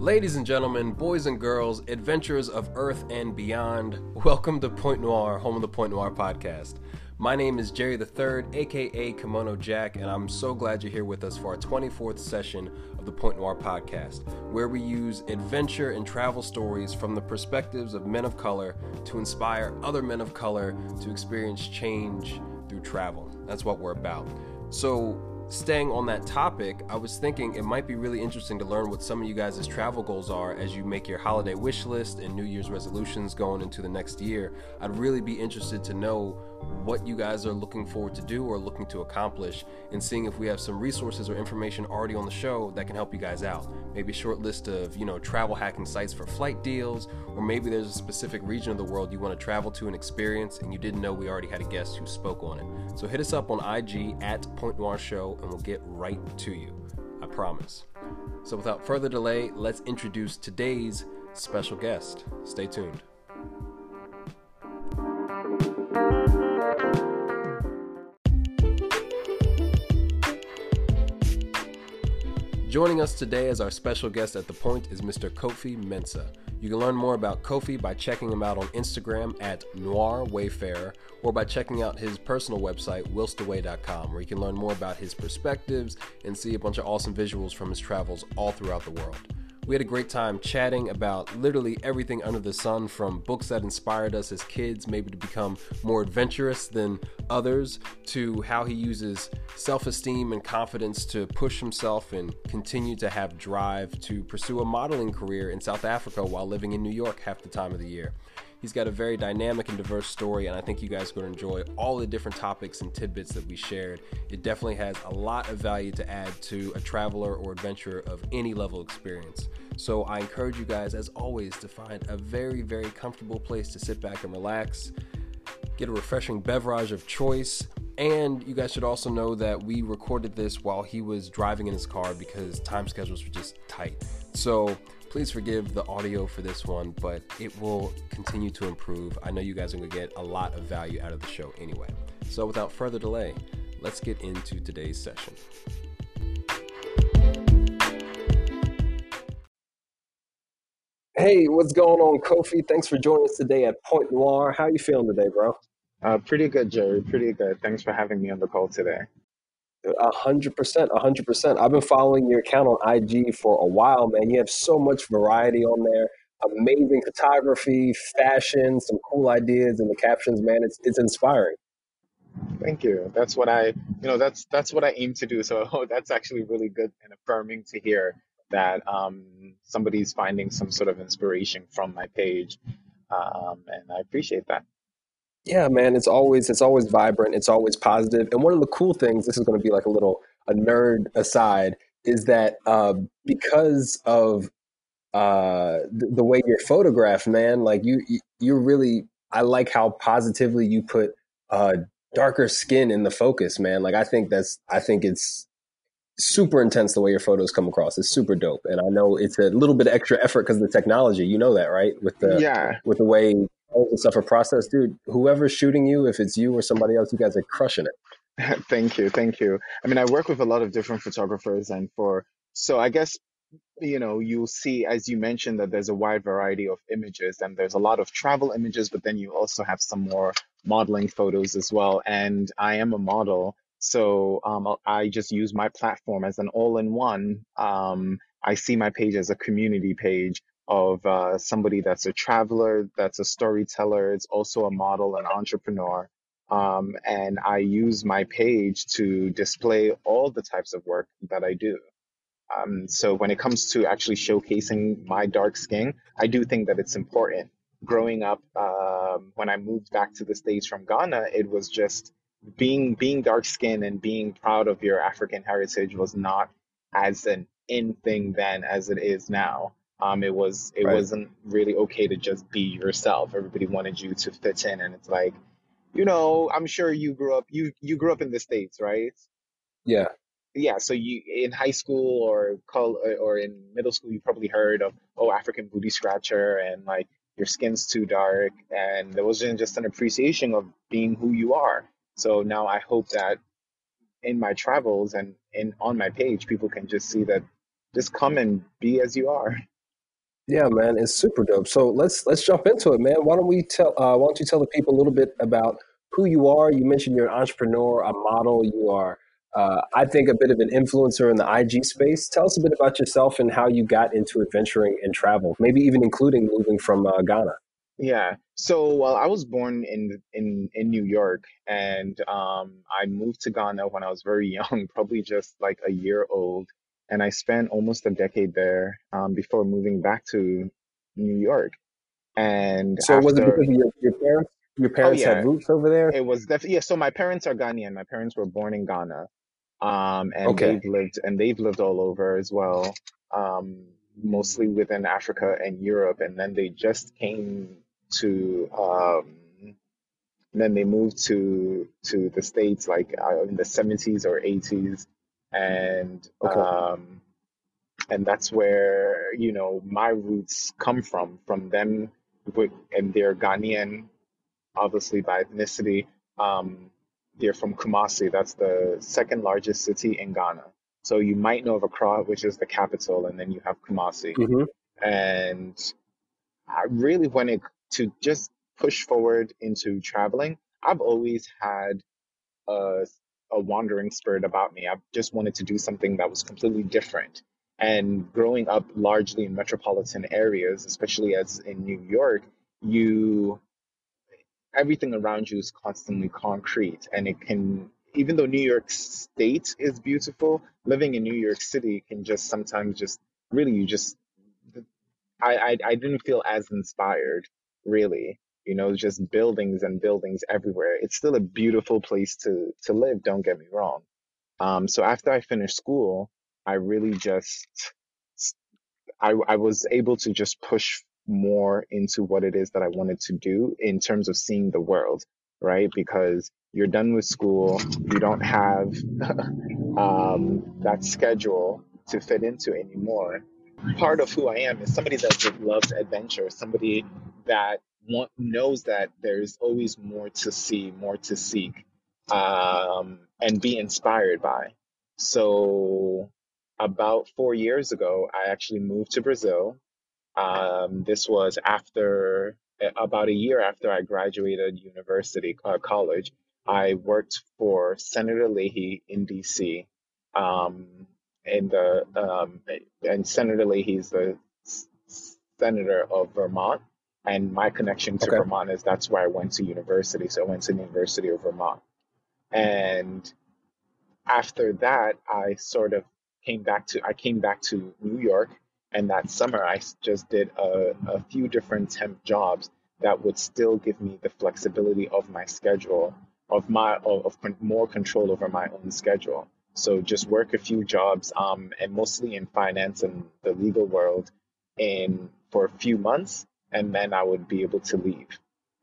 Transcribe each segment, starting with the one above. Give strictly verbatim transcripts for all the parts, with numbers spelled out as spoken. Ladies and gentlemen, boys and girls, adventurers of Earth and beyond, welcome to Point Noir, home of the Point Noir podcast. My name is Jerry the Third, aka Kimono Jack, and I'm so glad you're here with us for our twenty-fourth session of the Point Noir podcast, where we use adventure and travel stories from the perspectives of men of color to inspire other men of color to experience change through travel. That's what we're about. So, staying on that topic, I was thinking it might be really interesting to learn what some of you guys' travel goals are as you make your holiday wish list and New Year's resolutions going into the next year. I'd really be interested to know what you guys are looking forward to do or looking to accomplish, and seeing if we have some resources or information already on the show that can help you guys out. Maybe a short list of, you know, travel hacking sites for flight deals, or maybe there's a specific region of the world you want to travel to and experience and you didn't know we already had a guest who spoke on it. So hit us up on I G at Point Noir Show and we'll get right to you. I promise. So without further delay, let's introduce today's special guest. Stay tuned. Joining us today as our special guest at The Point is Mister Kofi Mensah. You can learn more about Kofi by checking him out on Instagram at Noir Wayfarer, or by checking out his personal website, Whilstaway dot com, where you can learn more about his perspectives and see a bunch of awesome visuals from his travels all throughout the world. We had a great time chatting about literally everything under the sun, from books that inspired us as kids, maybe to become more adventurous than others, to how he uses self-esteem and confidence to push himself and continue to have drive to pursue a modeling career in South Africa while living in New York half the time of the year. He's got a very dynamic and diverse story, and I think you guys are going to enjoy all the different topics and tidbits that we shared. It definitely has a lot of value to add to a traveler or adventurer of any level of experience. So I encourage you guys, as always, to find a very, very comfortable place to sit back and relax, get a refreshing beverage of choice. And you guys should also know that we recorded this while he was driving in his car because time schedules were just tight. So please forgive the audio for this one, but it will continue to improve. I know you guys are going to get a lot of value out of the show anyway. So without further delay, let's get into today's session. Hey, what's going on, Kofi? Thanks for joining us today at Point Noir. How are you feeling today, bro? Uh, pretty good, Jerry. Pretty good. Thanks for having me on the call today. A hundred percent, a hundred percent. I've been following your account on I G for a while, man. You have so much variety on there. Amazing photography, fashion, some cool ideas in the captions, man. It's it's inspiring. Thank you. That's what I, you know, that's that's what I aim to do. So that's actually really good and affirming to hear that um, somebody's finding some sort of inspiration from my page, um, and I appreciate that. Yeah, man, it's always it's always vibrant. It's always positive. And one of the cool things, this is going to be like a little a nerd aside, is that uh, because of uh, the, the way you're photographed, man, like you you really I like how positively you put uh, darker skin in the focus, man. Like I think that's I think it's super intense the way your photos come across. It's super dope. And I know it's a little bit of extra effort because of the technology. You know that, right? With the yeah. with the way and stuff are processed, dude. Whoever's shooting you, if it's you or somebody else, you guys are crushing it. Thank you, thank you. I mean, I work with a lot of different photographers, and for so I guess you know you'll see, as you mentioned, that there's a wide variety of images, and there's a lot of travel images, but then you also have some more modeling photos as well. And I am a model, so um, I just use my platform as an all-in-one. Um, I see my page as a community page of uh, somebody that's a traveler, that's a storyteller, it's also a model, an entrepreneur. Um, and I use my page to display all the types of work that I do. Um, so when it comes to actually showcasing my dark skin, I do think that it's important. Growing up, uh, when I moved back to the States from Ghana, it was just being, being dark skinned and being proud of your African heritage was not as an in thing then as it is now. Um, it was it right. wasn't really okay to just be yourself. Everybody wanted you to fit in, and it's like, you know, I'm sure you grew up you you grew up in the States, right? Yeah, yeah. So you in high school or call or in middle school, you probably heard of oh African booty scratcher and like your skin's too dark, and there wasn't just an appreciation of being who you are. So now I hope that in my travels and in on my page, people can just see that, just come and be as you are. Yeah, man, it's super dope. So let's let's jump into it, man. Why don't we tell? Uh, why don't you tell the people a little bit about who you are? You mentioned you're an entrepreneur, a model. You are, uh, I think, a bit of an influencer in the I G space. Tell us a bit about yourself and how you got into adventuring and travel, maybe even including moving from uh, Ghana. Yeah. So, well, I was born in in in New York, and um, I moved to Ghana when I was very young, probably just like a year old. And I spent almost a decade there um, before moving back to New York. And so after, was it because of your, your parents? Your parents oh, yeah. had roots over there? It was definitely yeah. So my parents are Ghanaian. My parents were born in Ghana, um, and okay. they've lived and they've lived all over as well, um, mostly within Africa and Europe. And then they just came to. Um, then they moved to to the States, like uh, in the seventies or eighties. And okay. um, and that's where, you know, my roots come from, from them, and they're Ghanaian, obviously by ethnicity. Um, they're from Kumasi. That's the second largest city in Ghana. So you might know of Accra, which is the capital, and then you have Kumasi. Mm-hmm. And I really wanted to just push forward into traveling. I've always had a a wandering spirit about me. I just wanted to do something that was completely different. And growing up largely in metropolitan areas, especially as in New York, you, everything around you is constantly concrete. And it can, even though New York State is beautiful, living in New York City can just sometimes just, really, you just, I, I, I didn't feel as inspired, really. You know, just buildings and buildings everywhere. It's still a beautiful place to to live, don't get me wrong. Um, so after I finished school, I really just, I, I was able to just push more into what it is that I wanted to do in terms of seeing the world, right? Because you're done with school, you don't have um, that schedule to fit into anymore. Part of who I am is somebody that just loves adventure, somebody that knows that there's always more to see, more to seek, um, and be inspired by. So about four years ago, I actually moved to Brazil. Um, this was after, about a year after I graduated university, uh, college. I worked for Senator Leahy in D C Um, and, the, um, and Senator Leahy is the senator of Vermont. And my connection to okay. Vermont is that's where I went to university. So I went to the University of Vermont. And after that, I sort of came back to, I came back to New York. And that summer, I just did a, a few different temp jobs that would still give me the flexibility of my schedule, of my, of, of more control over my own schedule. So just work a few jobs, um, and mostly in finance and the legal world in for a few months. And then I would be able to leave,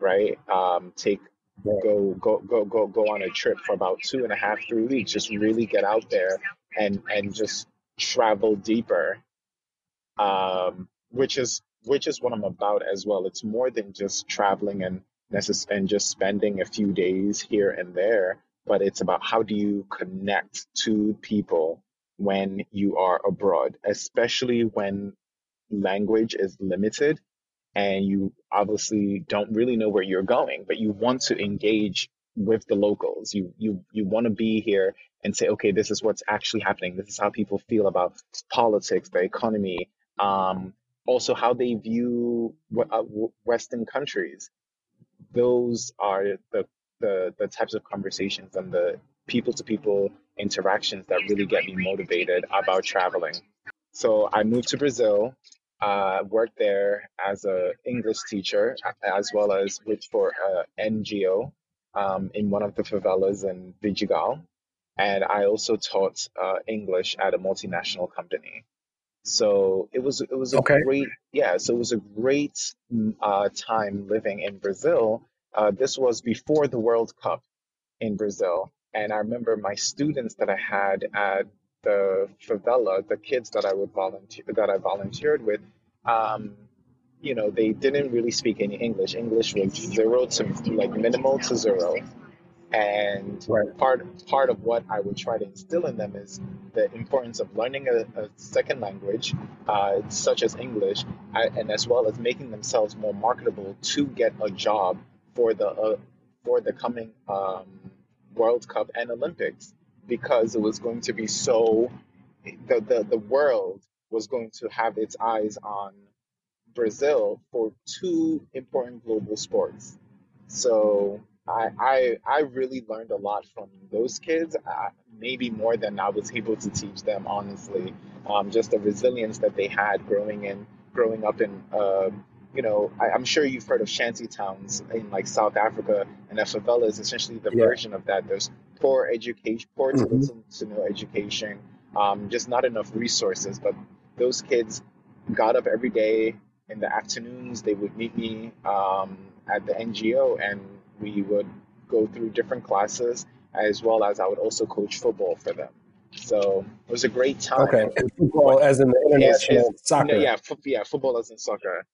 right? Um, take, go, go, go, go, go on a trip for about two and a half, three weeks. Just really get out there and and just travel deeper, um, which is which is what I'm about as well. It's more than just traveling and necess- and just spending a few days here and there, but it's about how do you connect to people when you are abroad, especially when language is limited. And you obviously don't really know where you're going, but you want to engage with the locals. You you you want to be here and say, okay, this is what's actually happening. This is how people feel about politics, the economy, um, also how they view w- uh, w- Western countries. Those are the, the the types of conversations and the people-to-people interactions that really get me motivated about traveling. So I moved to Brazil. Uh, worked there as an English teacher, as well as worked for an N G O um, in one of the favelas in Vidigal. And I also taught uh, English at a multinational company. So it was it was a okay. great yeah. So it was a great uh, time living in Brazil. Uh, this was before the World Cup in Brazil, and I remember my students that I had at the favela, the kids that I would volunteer, that I volunteered with, um, you know, they didn't really speak any English. English was zero to like minimal to zero. And right. part part of what I would try to instill in them is the importance of learning a, a second language, uh, such as English, I, and as well as making themselves more marketable to get a job for the uh, for the coming um, World Cup and Olympics, because it was going to be so the, the the world was going to have its eyes on Brazil for two important global sports. So. I, I I really learned a lot from those kids, uh, maybe more than I was able to teach them, honestly. Um, just the resilience that they had growing in, growing up in, uh, you know, I, I'm sure you've heard of shanty towns in like South Africa, and a favela is essentially the yeah. version of that. There's poor education, poor to mm-hmm. no education, um, just not enough resources. But those kids got up every day in the afternoons. They would meet me um, at the N G O, and we would go through different classes, as well as I would also coach football for them. So it was a great time. Okay, and football as in the international is, is, soccer. No, yeah, f- yeah, football as in soccer.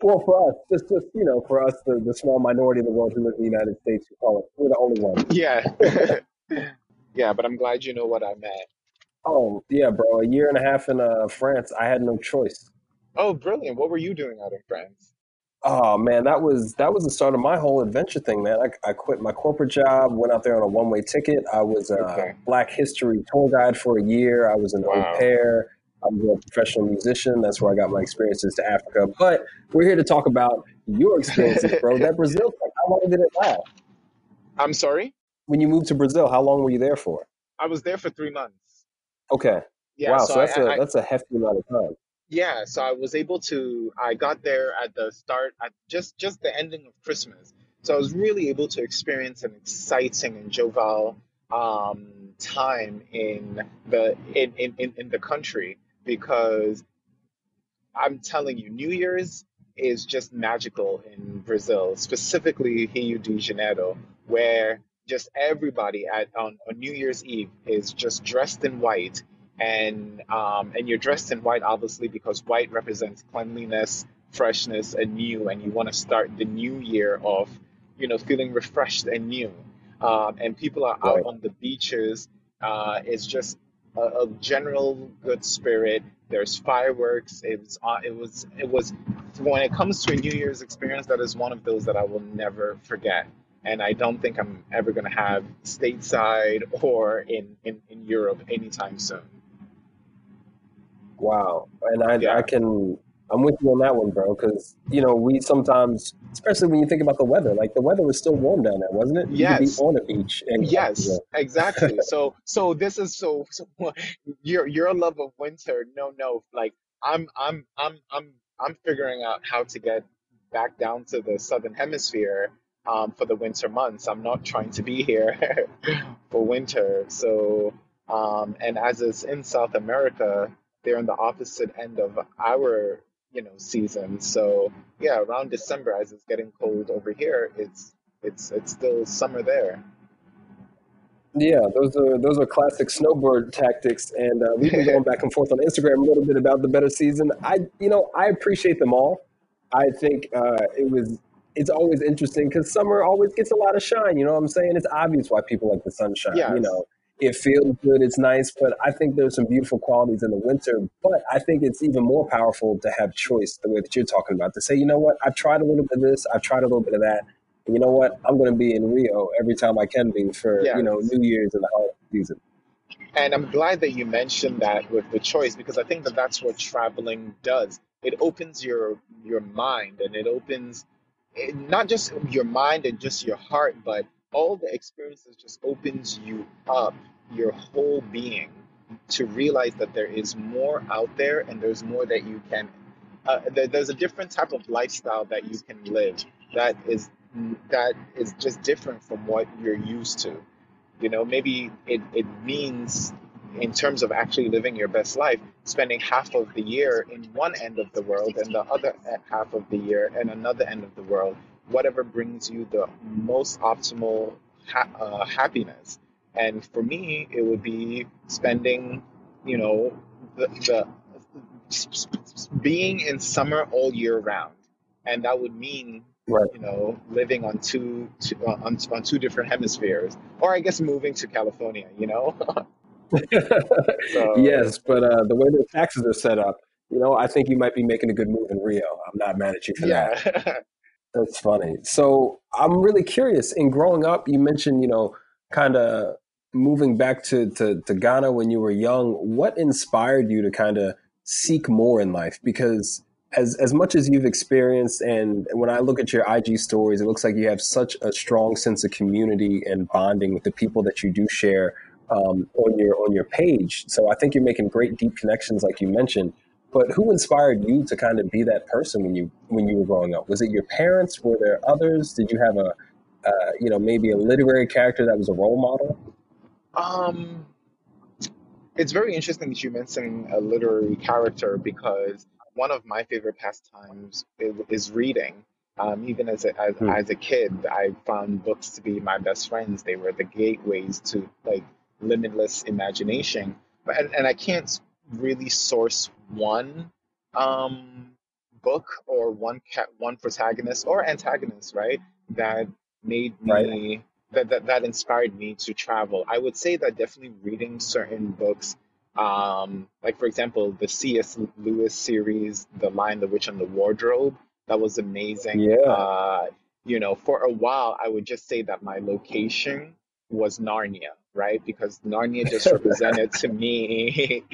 Well, for us, just, just you know, for us, the, the small minority of the world who live in the United States, we call it, we're the only ones. Yeah. Yeah, but I'm glad you know what I meant. Oh, yeah, bro. A year and a half in uh, France, I had no choice. Oh, brilliant. What were you doing out in France? Oh man, that was that was the start of my whole adventure thing, man. I, I quit my corporate job, went out there on a one-way ticket. I was a okay. Black History tour guide for a year. I was an wow. au pair. I was a professional musician. That's where I got my experiences to Africa. But we're here to talk about your experiences, bro. That Brazil thing. How long did it last? I'm sorry? When you moved to Brazil, how long were you there for? I was there for three months. Okay. Yeah, wow. So, so I, that's I, a I, that's a hefty amount of time. Yeah, so I was able to, I got there at the start, at just, just the ending of Christmas. So I was really able to experience an exciting and jovial um, time in the in, in, in, in the country, because I'm telling you, New Year's is just magical in Brazil, specifically Rio de Janeiro, where just everybody at on, on New Year's Eve is just dressed in white. And um, and you're dressed in white, obviously, because white represents cleanliness, freshness, and new. And you want to start the new year off, you know, feeling refreshed and new. Um, and people are out right. on the beaches. Uh, it's just a, a general good spirit. There's fireworks. It was, uh, it was it was when it comes to a New Year's experience, that is one of those that I will never forget. And I don't think I'm ever going to have stateside or in, in, in Europe anytime soon. Wow. And I, yeah. I can, I'm with you on that one, bro. Cause you know, we sometimes, especially when you think about the weather, like the weather was still warm down there, wasn't it? You yes. could be on a beach. And yes, yeah. exactly. So, so this is so, so your, your love of winter. No, no. Like I'm, I'm, I'm, I'm, I'm figuring out how to get back down to the Southern Hemisphere um, for the winter months. I'm not trying to be here for winter. So, um, and as it's in South America, they're on the opposite end of our, you know, season. So yeah, around December, as it's getting cold over here, it's it's it's still summer there. Yeah, those are those are classic snowbird tactics, and uh, we've been going back and forth on Instagram a little bit about the better season. I, you know, I appreciate them all. I think uh, it was it's always interesting because summer always gets a lot of shine. You know what I'm saying? It's obvious why people like the sunshine. Yes. You know. It feels good. It's nice. But I think there's some beautiful qualities in the winter. But I think it's even more powerful to have choice the way that you're talking about, to say, you know what, I've tried a little bit of this. I've tried a little bit of that. And you know what? I'm going to be in Rio every time I can be for, yes. you know, New Year's and the holiday season. And I'm glad that you mentioned that with the choice, because I think that that's what traveling does. It opens your your mind, and it opens it, not just your mind and just your heart, but all the experiences just opens you up, your whole being, to realize that there is more out there, and there's more that you can, uh, there, there's a different type of lifestyle that you can live that is that is just different from what you're used to. You know, maybe it, it means, in terms of actually living your best life, spending half of the year in one end of the world and the other half of the year in another end of the world, whatever brings you the most optimal ha- uh, happiness. And for me, it would be spending, you know, the, the being in summer all year round. And that would mean right. you know, living on two, two on, on two different hemispheres, or I guess moving to California, you know? so, yes, but uh, the way the taxes are set up, you know, I think you might be making a good move in Rio. I'm not mad at you for yeah. that. That's funny. So I'm really curious. In growing up, you mentioned, you know, kind of moving back to, to, to Ghana when you were young. What inspired you to kind of seek more in life? Because as as much as you've experienced, and when I look at your I G stories, it looks like you have such a strong sense of community and bonding with the people that you do share um, on your on your page. So I think you're making great deep connections, like you mentioned. But who inspired you to kind of be that person when you when you were growing up? Was it your parents? Were there others? Did you have a uh, you know maybe a literary character that was a role model? Um, it's very interesting that you mentioned a literary character, because one of my favorite pastimes is reading. Um, even as a, as, hmm. as a kid, I found books to be my best friends. They were the gateways to like limitless imagination. But and, and I can't really source one um, book or one cat, one protagonist or antagonist, right? That made me right. that, that that inspired me to travel. I would say that definitely reading certain books. Um, like, for example, the C S Lewis series, The Lion, the Witch, and the Wardrobe, that was amazing. Yeah. Uh, you know, for a while, I would just say that my location was Narnia, right? Because Narnia just represented to me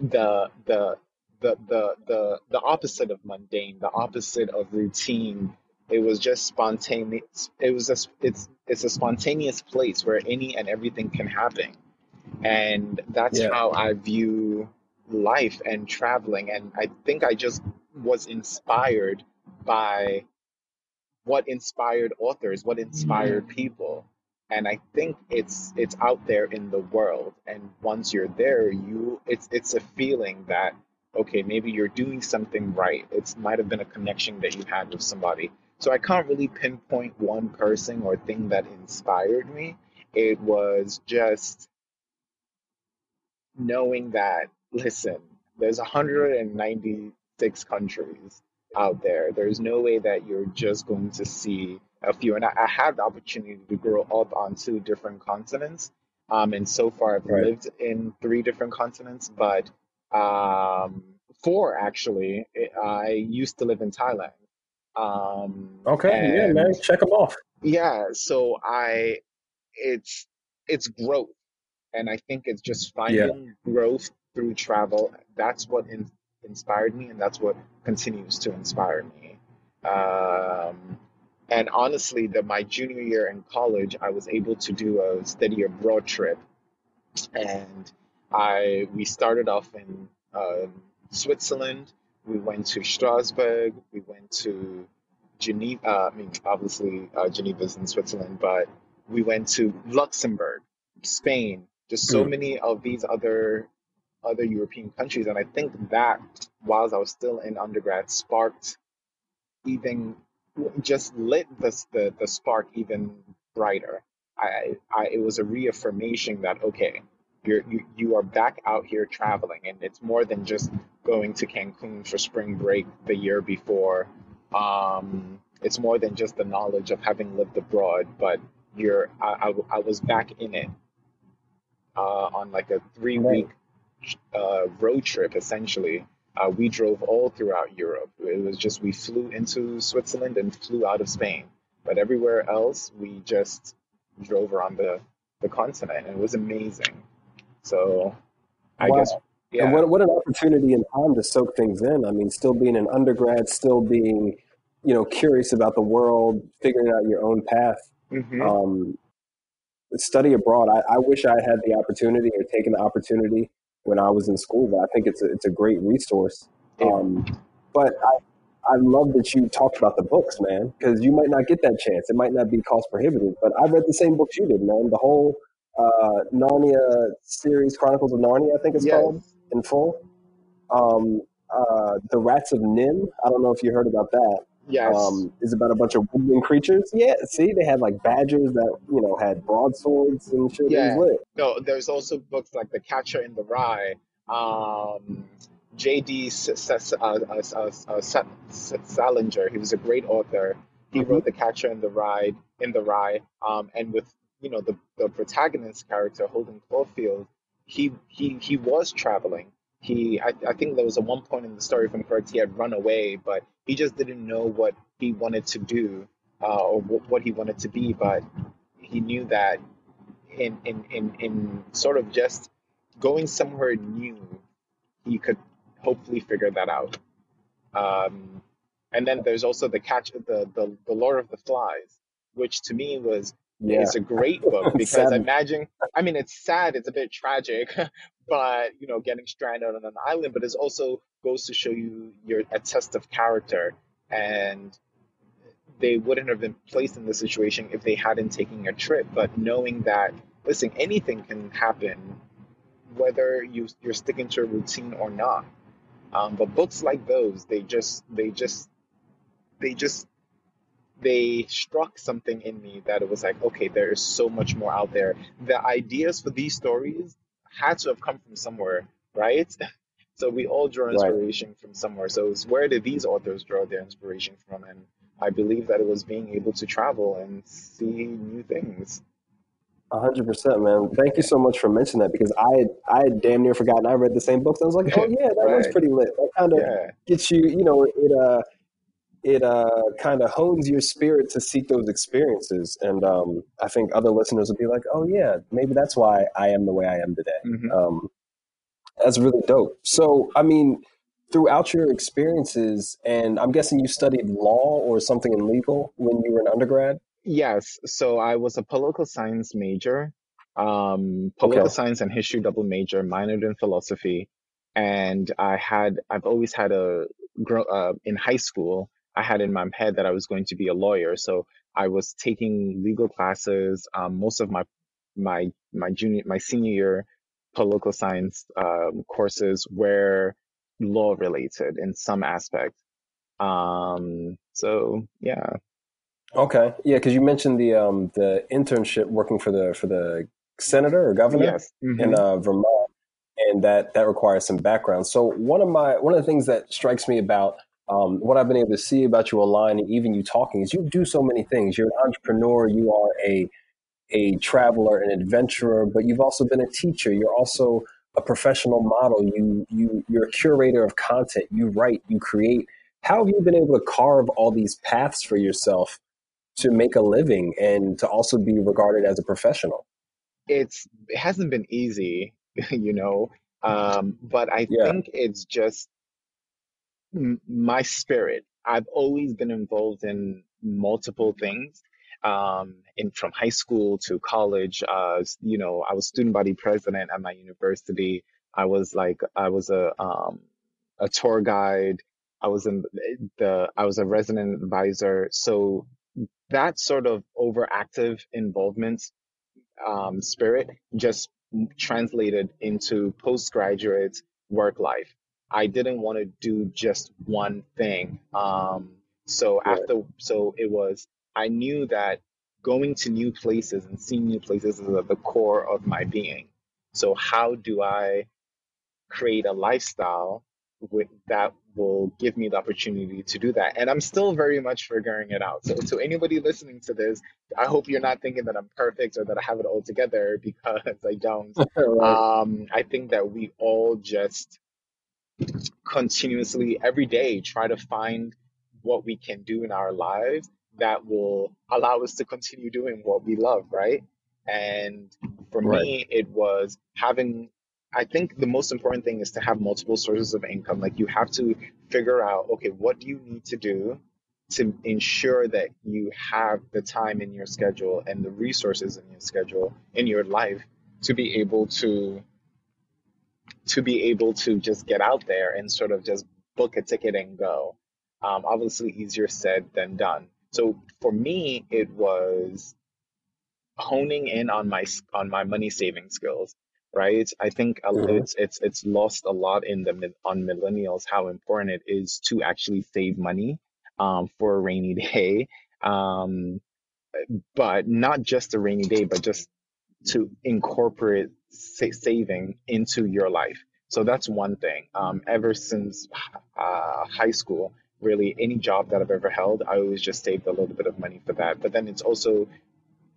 the, the, the, the, the, the opposite of mundane, the opposite of routine. It was just spontaneous. It was a, it's, it's a spontaneous place where any and everything can happen. And that's yeah. how I view life and traveling. And I think I just was inspired by what inspired authors, what inspired mm-hmm. people. And I think it's it's out there in the world. And once you're there, you it's it's a feeling that, okay, maybe you're doing something right. It might have been a connection that you had with somebody. So I can't really pinpoint one person or thing that inspired me. It was just knowing that, listen, there's one hundred ninety-six countries out there. There's no way that you're just going to see a few. And I, I had the opportunity to grow up on two different continents. Um, and so far I've right. lived in three different continents, but um, four actually. I used to live in Thailand. Um, okay, and, yeah, man, check them off. Yeah, so I, it's it's growth. And I think it's just finding yeah. growth through travel. That's what in, inspired me, and that's what continues to inspire me. Um, and honestly, the, my junior year in college, I was able to do a study abroad trip. And I we started off in uh, Switzerland. We went to Strasbourg. We went to Geneva. Uh, I mean, obviously, uh, Geneva's in Switzerland, but we went to Luxembourg, Spain, just so many of these other other European countries. And I think that whilst I was still in undergrad sparked even just lit the the, the spark even brighter. I, I it was a reaffirmation that, okay, you're you, you are back out here traveling, and it's more than just going to Cancun for spring break the year before. Um, it's more than just the knowledge of having lived abroad, but you're I, I, I was back in it. Uh, on like a three-week uh, road trip, essentially. Uh, we drove all throughout Europe. It was just we flew into Switzerland and flew out of Spain. But everywhere else, we just drove around the, the continent, and it was amazing. So I wow. guess, yeah. And what, what an opportunity and time to soak things in. I mean, still being an undergrad, still being, you know, curious about the world, figuring out your own path. Mm-hmm. Um Study abroad. I, I wish I had the opportunity or taken the opportunity when I was in school, but I think it's a, it's a great resource. Yeah. Um, but I, I love that you talked about the books, man, because you might not get that chance. It might not be cost prohibitive, but I read the same books you did, man. The whole uh, Narnia series, Chronicles of Narnia, I think it's yes. called, in full. Um, uh, the Rats of Nim. I don't know if you heard about that. Yes. Um, is about a bunch of woodland creatures. Yeah, see, they had like badgers that, you know, had broadswords and shit. Yeah. Lit. No, there's also books like The Catcher in the Rye, um, J D. S- S- uh, uh, uh, uh, Salinger, he was a great author. He mm-hmm. wrote The Catcher in the Rye, in the Rye, um, and with you know the, the protagonist character Holden Caulfield, he he he was traveling. He I, I think there was a one point in the story, if I'm correct, he had run away, but he just didn't know what he wanted to do uh, or w- what he wanted to be. But he knew that in in in in sort of just going somewhere new, he could hopefully figure that out. Um, and then there's also the catch, the, the, the Lord of the Flies, which to me was yeah. is a great book because imagine, I mean, it's sad, it's a bit tragic, but you know, getting stranded on an island, but it also goes to show you your a test of character, and they wouldn't have been placed in this situation if they hadn't taken a trip. But knowing that, listen, anything can happen, whether you you're sticking to a routine or not. Um, but books like those, they just, they just, they just, they struck something in me that it was like, okay, there is so much more out there. The ideas for these stories had to have come from somewhere, right? So we all draw inspiration right. from somewhere. So it's where did these authors draw their inspiration from? And I believe that it was being able to travel and see new things. A hundred percent, man. Thank you so much for mentioning that, because I I had damn near forgotten I read the same books. I was like, oh yeah, that right. one's pretty lit. That kind of yeah. gets you, you know, it uh, it uh, kind of hones your spirit to seek those experiences. And um, I think other listeners would be like, oh yeah, maybe that's why I am the way I am today. Mm-hmm. Um, that's really dope. So, I mean, throughout your experiences, and I'm guessing you studied law or something in legal when you were an undergrad. Yes. So I was a political science major, um, political okay. science and history double major, minored in philosophy. And I had, I've always had a, uh, in high school, I had in my head that I was going to be a lawyer. So I was taking legal classes, um, most of my, my, my junior, my senior year political science um, courses were law related in some aspect. Um, so yeah. Okay. Yeah, because you mentioned the um the internship working for the for the senator or governor yes. mm-hmm. in uh, Vermont, and that that requires some background. So one of my one of the things that strikes me about um what I've been able to see about you online and even you talking is you do so many things. You're an entrepreneur. You are a a traveler, an adventurer, but you've also been a teacher. You're also a professional model. You you you're a curator of content. You write. You create. How have you been able to carve all these paths for yourself to make a living and to also be regarded as a professional? It's, it hasn't been easy, you know, um, but I yeah. think it's just m- my spirit. I've always been involved in multiple things, um, in from high school to college. Uh, you know, I was student body president at my university. I was like, I was a um, a tour guide. I was in the, I was a resident advisor. So that sort of overactive involvement um, spirit just translated into postgraduate work life. I didn't want to do just one thing. Um, so yeah. after, so it was, I knew that going to new places and seeing new places is at the core of my being. So how do I create a lifestyle with that will give me the opportunity to do that? And I'm still very much figuring it out. So to anybody listening to this, I hope you're not thinking that I'm perfect or that I have it all together, because I don't. um, I think that we all just continuously every day try to find what we can do in our lives that will allow us to continue doing what we love, right? And for right. me, it was having I think the most important thing is to have multiple sources of income. Like you have to figure out, okay, what do you need to do to ensure that you have the time in your schedule and the resources in your schedule, in your life, to be able to, to be able to just get out there and sort of just book a ticket and go. Um, obviously easier said than done. So for me, it was honing in on my, on my money saving skills. Right. I think mm-hmm. it's it's it's lost a lot in the on millennials how important it is to actually save money um, for a rainy day, um, but not just a rainy day, but just to incorporate sa- saving into your life. So that's one thing. Um, ever since uh, high school, really any job that I've ever held, I always just saved a little bit of money for that. But then it's also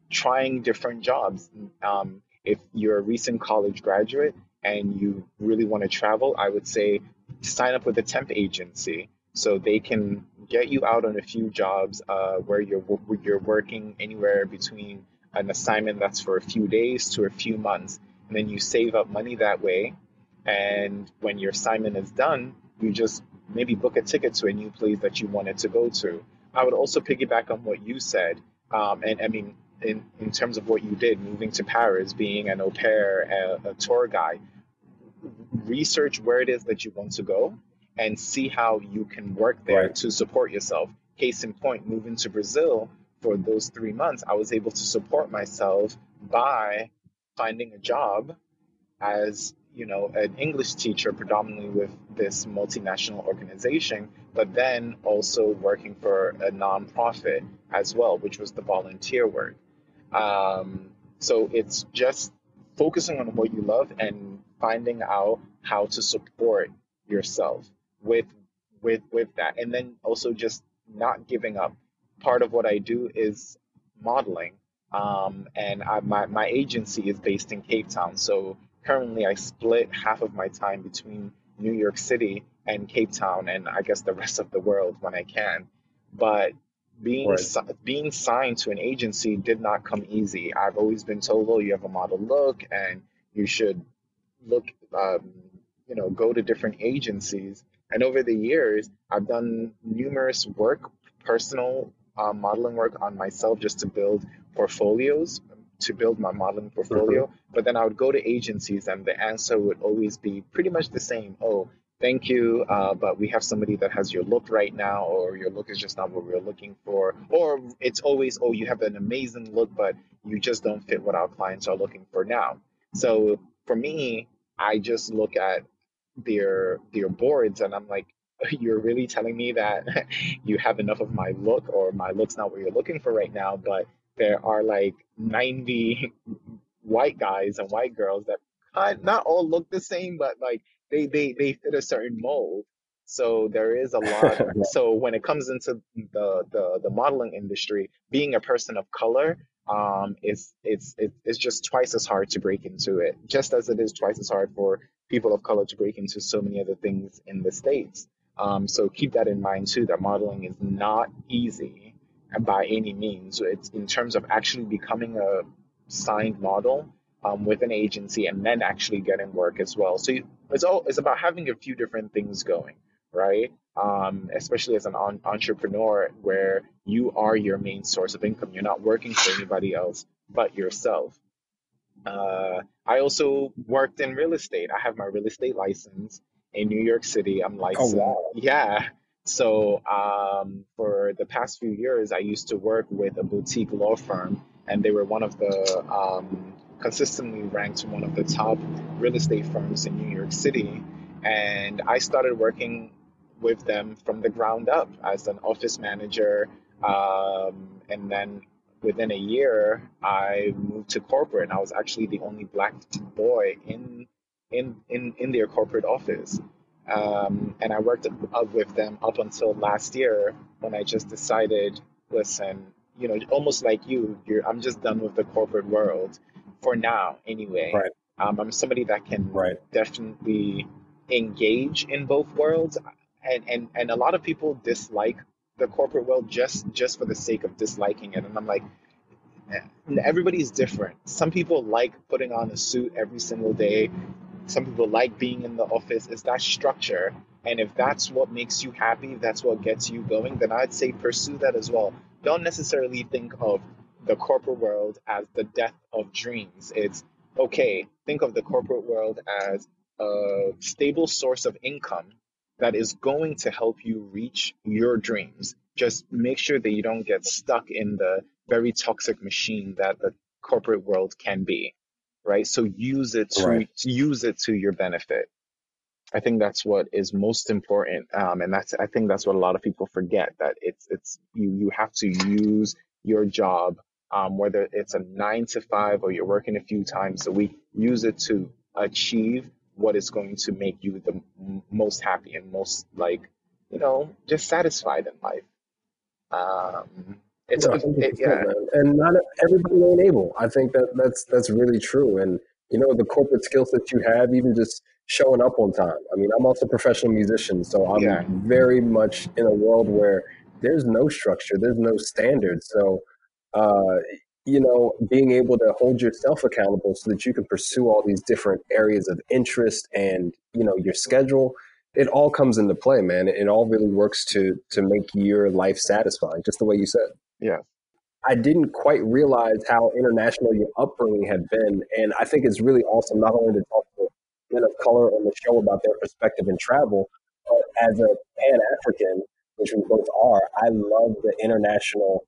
trying different jobs. Um, if you're a recent college graduate and you really want to travel, I would say sign up with a temp agency so they can get you out on a few jobs uh, where you're where you're working anywhere between an assignment that's for a few days to a few months. And then you save up money that way. And when your assignment is done, you just maybe book a ticket to a new place that you wanted to go to. I would also piggyback on what you said. Um, and I mean, in, in terms of what you did, moving to Paris, being an au pair, a, a tour guide, research where it is that you want to go and see how you can work there right. to support yourself. Case in point, moving to Brazil for those three months, I was able to support myself by finding a job as, you know, an English teacher predominantly with this multinational organization, but then also working for a nonprofit as well, which was the volunteer work. Um, so it's just focusing on what you love and finding out how to support yourself with with with that, and then also just not giving up. Part of what I do is modeling, um, and I, my my agency is based in Cape Town. So currently, I split half of my time between New York City and Cape Town, and I guess the rest of the world when I can. But being right. si- being signed to an agency did not come easy. I've always been told, "Well, you have a model look, and you should look, um, you know, go to different agencies." And over the years, I've done numerous work, personal. Uh, modeling work on myself just to build portfolios, to build my modeling portfolio. Mm-hmm. But then I would go to agencies and the answer would always be pretty much the same. Oh, thank you, uh, but we have somebody that has your look right now, or your look is just not what we're looking for. Or it's always, oh, you have an amazing look, but you just don't fit what our clients are looking for now. So for me, I just look at their their boards and I'm like, you're really telling me that you have enough of my look, or my look's not what you're looking for right now, but there are like ninety white guys and white girls that uh, not all look the same, but like they, they, they fit a certain mold. So there is a lot. So when it comes into the, the, the modeling industry, being a person of color, um, it's, it's, it's just twice as hard to break into it, just as it is twice as hard for people of color to break into so many other things in the States. Um, so keep that in mind too, that modeling is not easy by any means. It's in terms of actually becoming a signed model um, with an agency and then actually getting work as well. So you, it's all it's about having a few different things going, right? Um, especially as an on- entrepreneur where you are your main source of income. You're not working for anybody else but yourself. Uh, I also worked in real estate. I have my real estate license. In New York City, I'm licensed. Oh, wow. Yeah. So um, for the past few years, I used to work with a boutique law firm, and they were one of the um, consistently ranked one of the top real estate firms in New York City. And I started working with them from the ground up as an office manager. Um, and then within a year, I moved to corporate, and I was actually the only black boy in in in in their corporate office, um and I worked up, up with them up until last year when I just decided, listen, you know, almost like you you're I'm just done with the corporate world for now anyway. Right. um I'm somebody that can right. definitely engage in both worlds, and and and a lot of people dislike the corporate world just just for the sake of disliking it, and I'm like, everybody's different. Some people like putting on a suit every single day. Some people like being in the office. It's that structure. And if that's what makes you happy, that's what gets you going, then I'd say pursue that as well. Don't necessarily think of the corporate world as the death of dreams. It's okay. Think of the corporate world as a stable source of income that is going to help you reach your dreams. Just make sure that you don't get stuck in the very toxic machine that the corporate world can be. Right. So use it to right. use it to your benefit. I think that's what is most important. Um, and that's I think that's what a lot of people forget, that it's it's you, you have to use your job, um, whether it's a nine to five or you're working a few times a week. Use it to achieve what is going to make you the most happy and most like you know, just satisfied in life. Um, it's yeah, it, yeah. And not everybody ain't able. I think that that's that's really true. And you know, the corporate skills that you have, even just showing up on time. I mean, I'm also a professional musician, so I'm yeah. very much in a world where there's no structure, there's no standards. So, uh, you know, being able to hold yourself accountable so that you can pursue all these different areas of interest and, you know, your schedule, it all comes into play, man. It all really works to to make your life satisfying, just the way you said. Yeah. I didn't quite realize how international your upbringing had been. And I think it's really awesome not only to talk to men of color on the show about their perspective in travel, but as a Pan-African, which we both are, I love the international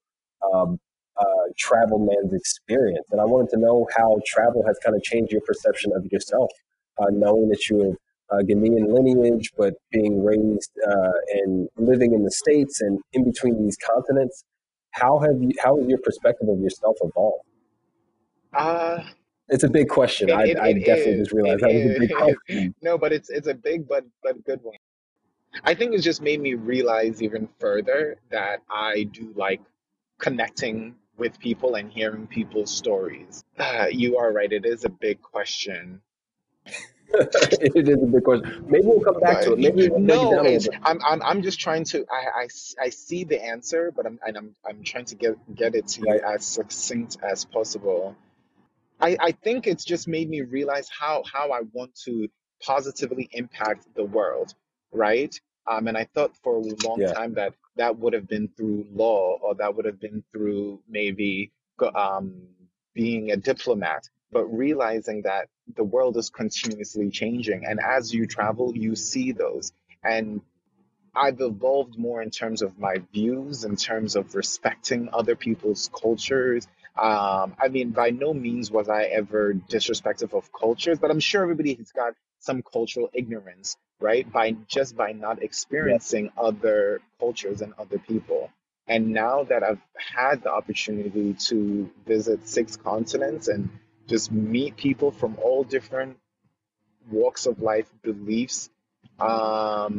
um, uh, travel man's experience. And I wanted to know how travel has kind of changed your perception of yourself, uh, knowing that you have Uh, Ghanaian lineage, but being raised uh, and living in the States and in between these continents. How have you, how has your perspective of yourself evolved? Uh, it's a big question. It, I, it, I it definitely is. just realized it, that was a big question. No, but it's, it's a big, but, but good one. I think it's just made me realize even further that I do like connecting with people and hearing people's stories. Uh, you are right. It is a big question. It is a big question. Maybe we'll come back to it. Maybe we'll no, it I'm I'm I'm just trying to. I, I, I see the answer, but I'm and I'm I'm trying to get get it to you as succinct as possible. I I think it's just made me realize how how I want to positively impact the world, right? Um, and I thought for a long yeah. time that that would have been through law, or that would have been through maybe um being a diplomat. But realizing that the world is continuously changing. And as you travel, you see those. And I've evolved more in terms of my views, in terms of respecting other people's cultures. Um, I mean, by no means was I ever disrespectful of cultures, but I'm sure everybody has got some cultural ignorance, right? By just by not experiencing other cultures and other people. And now that I've had the opportunity to visit six continents and just meet people from all different walks of life, beliefs. Um,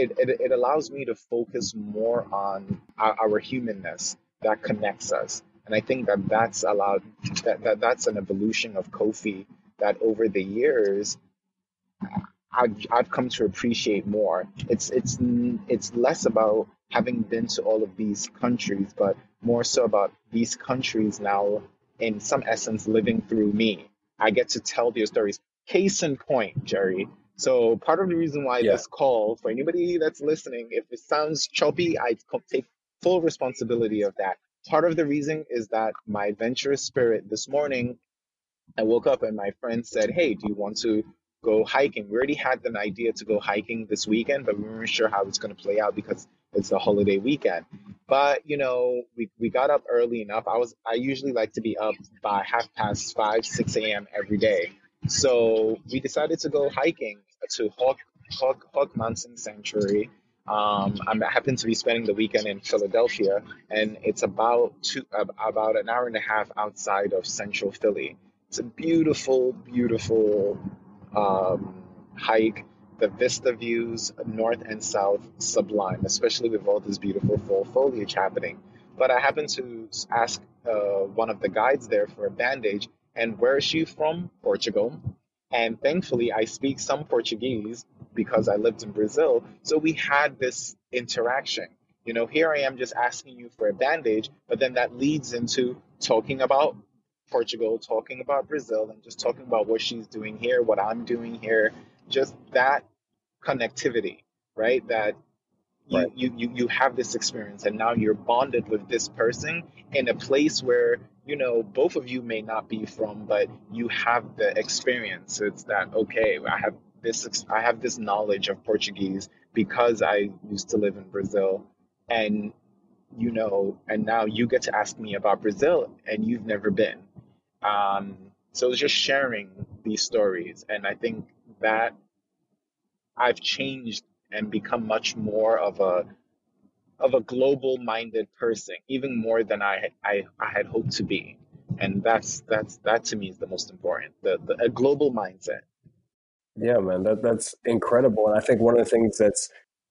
it, it it allows me to focus more on our, our humanness that connects us, and I think that that's allowed that, that that's an evolution of Kofi that over the years I've I've come to appreciate more. It's it's it's less about having been to all of these countries, but more so about these countries now. In some essence, living through me. I get to tell their stories. Case in point, Jerry. So part of the reason why yeah. this call, for anybody that's listening, if it sounds choppy, I take full responsibility of that. Part of the reason is that my adventurous spirit this morning, I woke up and my friend said, hey, do you want to go hiking? We already had an idea to go hiking this weekend, but we weren't sure how it's going to play out because it's a holiday weekend. But, you know, we, we got up early enough. I was I usually like to be up by half past five, six a.m. every day. So we decided to go hiking to Hawk, Hawk, Hawk Mountain Sanctuary. Um, I'm, I happen to be spending the weekend in Philadelphia, and it's about two, about an hour and a half outside of central Philly. It's a beautiful, beautiful um, hike. The vista views, north and south, sublime, especially with all this beautiful fall foliage happening. But I happened to ask uh, one of the guides there for a bandage, and where is she from? Portugal. And thankfully, I speak some Portuguese because I lived in Brazil. So we had this interaction. You know, here I am just asking you for a bandage, but then that leads into talking about Portugal, talking about Brazil, and just talking about what she's doing here, what I'm doing here. Just that connectivity, right? That you, right. You, you you have this experience, and now you're bonded with this person in a place where, you know, both of you may not be from, but you have the experience. It's that, okay, I have this I have this knowledge of Portuguese because I used to live in Brazil, and you know, and now you get to ask me about Brazil, and you've never been. Um, so it's just sharing these stories, and I think that I've changed and become much more of a of a global minded person, even more than I, I I had hoped to be. And that's that's that to me is the most important, the, the a global mindset. Yeah, man, that that's incredible. And I think one of the things that's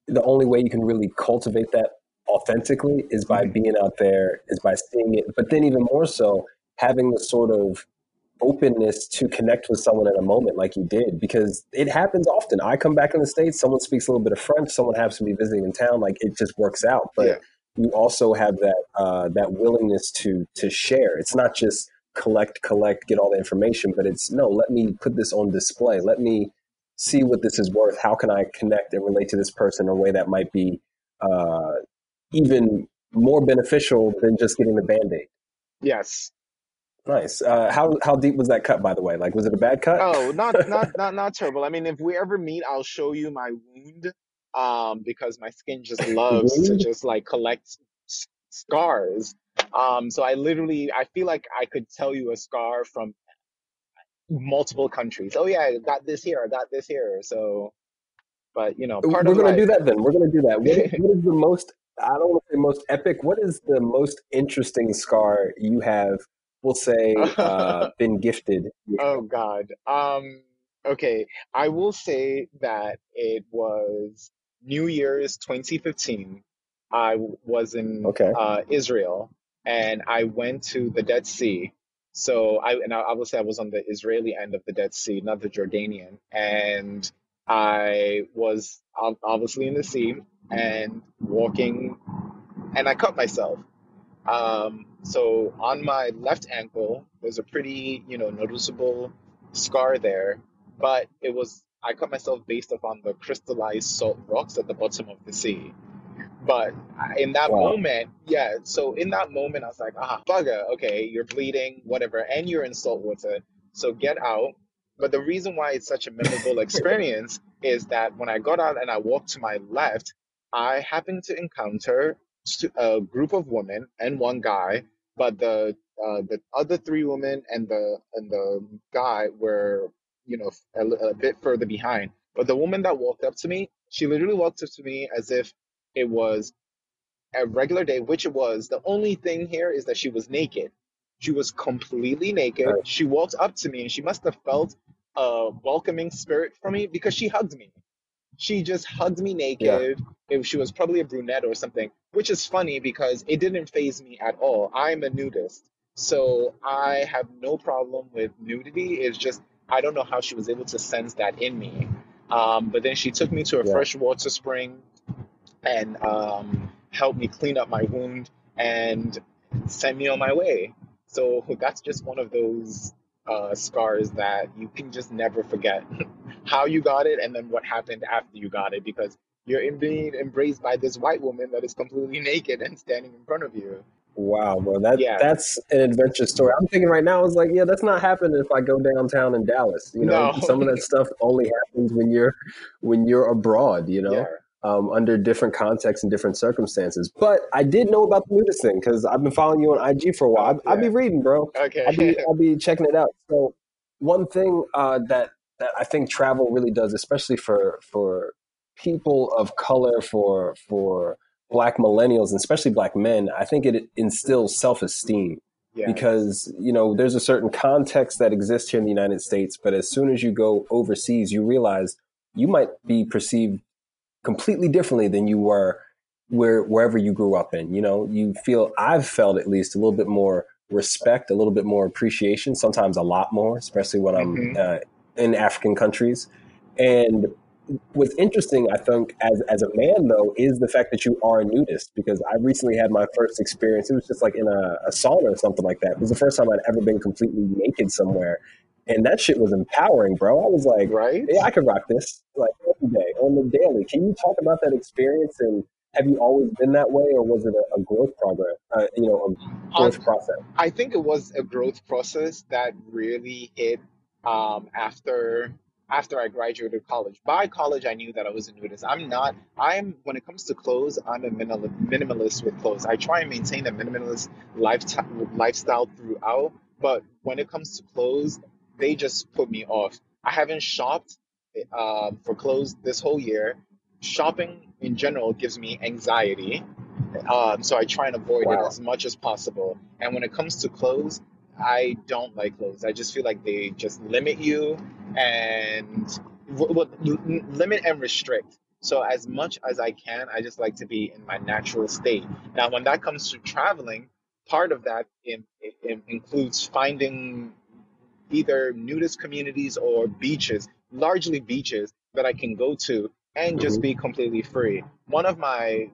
the only way you can really cultivate that authentically is by being out there, is by seeing it. But then even more so, having the sort of openness to connect with someone in a moment like you did, because it happens often. I come back in the States, someone speaks a little bit of French, someone happens to be visiting in town, like it just works out. But yeah. you also have that uh, that willingness to to share. It's not just collect, collect, get all the information, but it's no, let me put this on display. Let me see what this is worth. How can I connect and relate to this person in a way that might be uh, even more beneficial than just getting the Band-Aid? Yes. Nice. Uh, how how deep was that cut, by the way? Like, was it a bad cut? Oh, not not not not terrible. I mean, if we ever meet, I'll show you my wound, um, because my skin just loves to just like collect s- scars. Um, so I literally, I feel like I could tell you a scar from multiple countries. Oh yeah, I got this here, I got this here. So, but you know, part we're of gonna life. do that. Then we're gonna do that. What is, what is the most? I don't want to say most epic. What is the most interesting scar you have? We'll say uh, been gifted. Oh God. Um, okay, I will say that it was New Year's twenty fifteen. I was in okay. uh, Israel, and I went to the Dead Sea. So I and I, I will say I was on the Israeli end of the Dead Sea, not the Jordanian. And I was obviously in the sea and walking, and I cut myself. Um, so on my left ankle, there's a pretty, you know, noticeable scar there, but it was, I cut myself based upon the crystallized salt rocks at the bottom of the sea. But in that wow. moment, yeah. So in that moment, I was like, ah, bugger. Okay. You're bleeding, whatever. And you're in salt water. So get out. But the reason why it's such a memorable experience is that when I got out and I walked to my left, I happened to encounter a group of women and one guy, but the uh, the other three women and the and the guy were, you know, a, a bit further behind. But the woman that walked up to me, she literally walked up to me as if it was a regular day, which it was. The only thing here is that she was naked. She was completely naked. Right. She walked up to me, and she must have felt a welcoming spirit from me because she hugged me. She just hugged me naked. Yeah. She was probably a brunette or something, which is funny because it didn't faze me at all. I'm a nudist, so I have no problem with nudity. It's just I don't know how she was able to sense that in me. Um, but then she took me to a yeah. freshwater spring and um, helped me clean up my wound and sent me on my way. So that's just one of those uh, scars that you can just never forget. How you got it, and then what happened after you got it, because you're being embraced by this white woman that is completely naked and standing in front of you. Wow, bro, that, yeah. that's an adventure story. I'm thinking right now, I was like, yeah, that's not happening if I go downtown in Dallas. You know, no. Some of that stuff only happens when you're when you're abroad, you know, yeah. um, under different contexts and different circumstances. But I did know about the nudist thing because I've been following you on I G for a while. I, yeah. I'll be reading, bro. Okay, I'll be, I'll be checking it out. So one thing uh, that that I think travel really does, especially for for people of color, for for Black millennials, and especially Black men, I think it instills self-esteem. Yes. Because, you know, there's a certain context that exists here in the United States, but as soon as you go overseas, you realize you might be perceived completely differently than you were where wherever you grew up in. You know, you feel, I've felt at least a little bit more respect, a little bit more appreciation, sometimes a lot more, especially when I'm mm-hmm. uh, in African countries. And what's interesting, I think, as as a man, though, is the fact that you are a nudist, because I recently had my first experience. It was just like in a, a sauna or something like that. It was the first time I'd ever been completely naked somewhere. And that shit was empowering, bro. I was like, right? Yeah, I could rock this like every day, on the daily. Can you talk about that experience? And have you always been that way, or was it a, a growth progress, uh, you know, a growth um, process? I think it was a growth process that really hit Um, after after I graduated college. By college, I knew that I was a nudist. I'm not, I'm, when it comes to clothes, I'm a minimalist with clothes. I try and maintain a minimalist lifestyle, lifestyle throughout, but when it comes to clothes, they just put me off. I haven't shopped uh, for clothes this whole year. Shopping in general gives me anxiety, um, so I try and avoid wow. it as much as possible. And when it comes to clothes, I don't like clothes. I just feel like they just limit you and well, limit and restrict. So as much as I can, I just like to be in my natural state. Now, when that comes to traveling, part of that in, in, includes finding either nudist communities or beaches, largely beaches that I can go to and just be completely free. One of my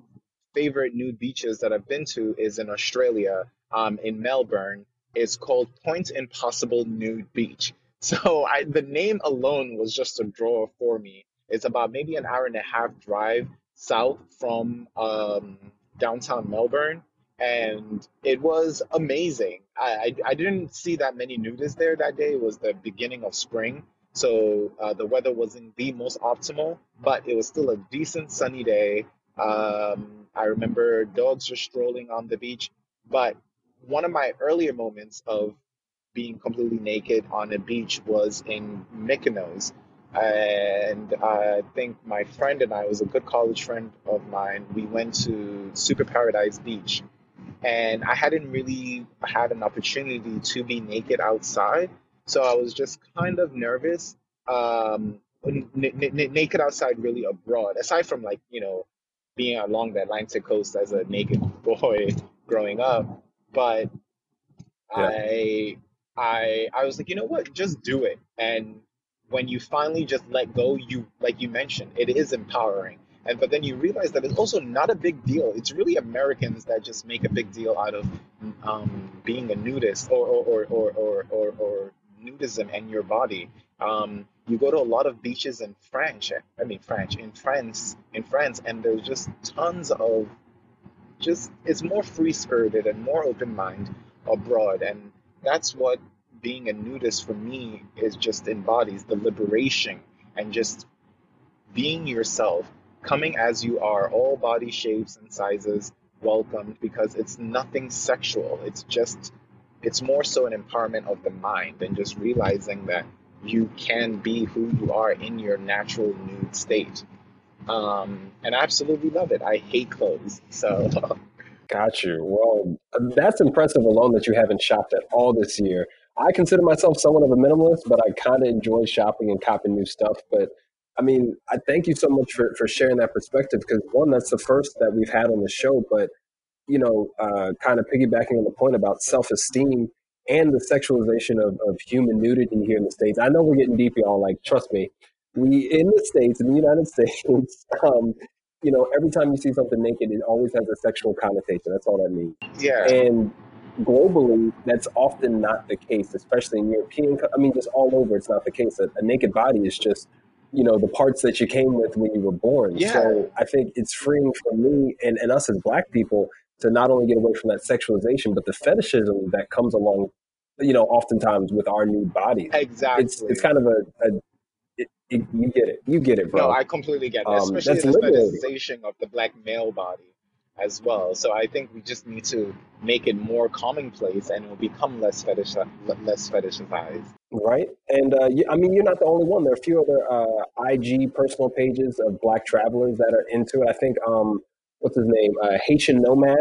favorite nude beaches that I've been to is in Australia, um, in Melbourne. It's called Point Impossible Nude Beach. So I, the name alone was just a draw for me. It's about maybe an hour and a half drive south from um, downtown Melbourne. And it was amazing. I, I, I didn't see that many nudists there that day. It was the beginning of spring. So uh, the weather wasn't the most optimal, but it was still a decent sunny day. Um, I remember dogs were strolling on the beach. But one of my earlier moments of being completely naked on a beach was in Mykonos. And I think my friend and I, was a good college friend of mine, we went to Super Paradise Beach. And I hadn't really had an opportunity to be naked outside. So I was just kind of nervous. Um, n- n- naked outside really abroad, aside from like, you know, being along the Atlantic coast as a naked boy growing up. But yeah. I, I, I was like, you know what, just do it. And when you finally just let go, you, like you mentioned, it is empowering. And but then you realize that it's also not a big deal. It's really Americans that just make a big deal out of um, being a nudist or or or or or, or nudism and your body. Um, you go to a lot of beaches in France. I mean, French in France in France, and there's just tons of just. It's more free spirited and more open mind abroad, and that's what being a nudist for me is. Just embodies the liberation and just being yourself. Coming as you are, all body shapes and sizes welcomed, because it's nothing sexual. It's just, it's more so an empowerment of the mind and just realizing that you can be who you are in your natural nude state. Um, and I absolutely love it. I hate clothes. So. Got you. Well, that's impressive alone that you haven't shopped at all this year. I consider myself somewhat of a minimalist, but I kind of enjoy shopping and copying new stuff. But I mean, I thank you so much for, for sharing that perspective, because one, that's the first that we've had on the show, but, you know, uh, kind of piggybacking on the point about self-esteem and the sexualization of, of human nudity here in the States. I know we're getting deep, y'all, like, trust me, we in the States, in the United States, um, you know, every time you see something naked, it always has a sexual connotation. That's all that means. Yeah. And globally, that's often not the case, especially in European, I mean, just all over, it's not the case. A, a naked body is just, you know, the parts that you came with when you were born. Yeah. So I think it's freeing for me and, and us as Black people to not only get away from that sexualization, but the fetishism that comes along, you know, oftentimes with our new bodies. Exactly. It's, it's kind of a, a it, it, you get it. You get it, bro. No, I completely get it, um, especially the fetishization of the Black male body as well. So I think we just need to make it more commonplace, and it will become less fetish, less fetishized. Right. And uh, I mean, you're not the only one. There are a few other uh, I G personal pages of Black travelers that are into it. I think, um, what's his name? Uh, Haitian Nomad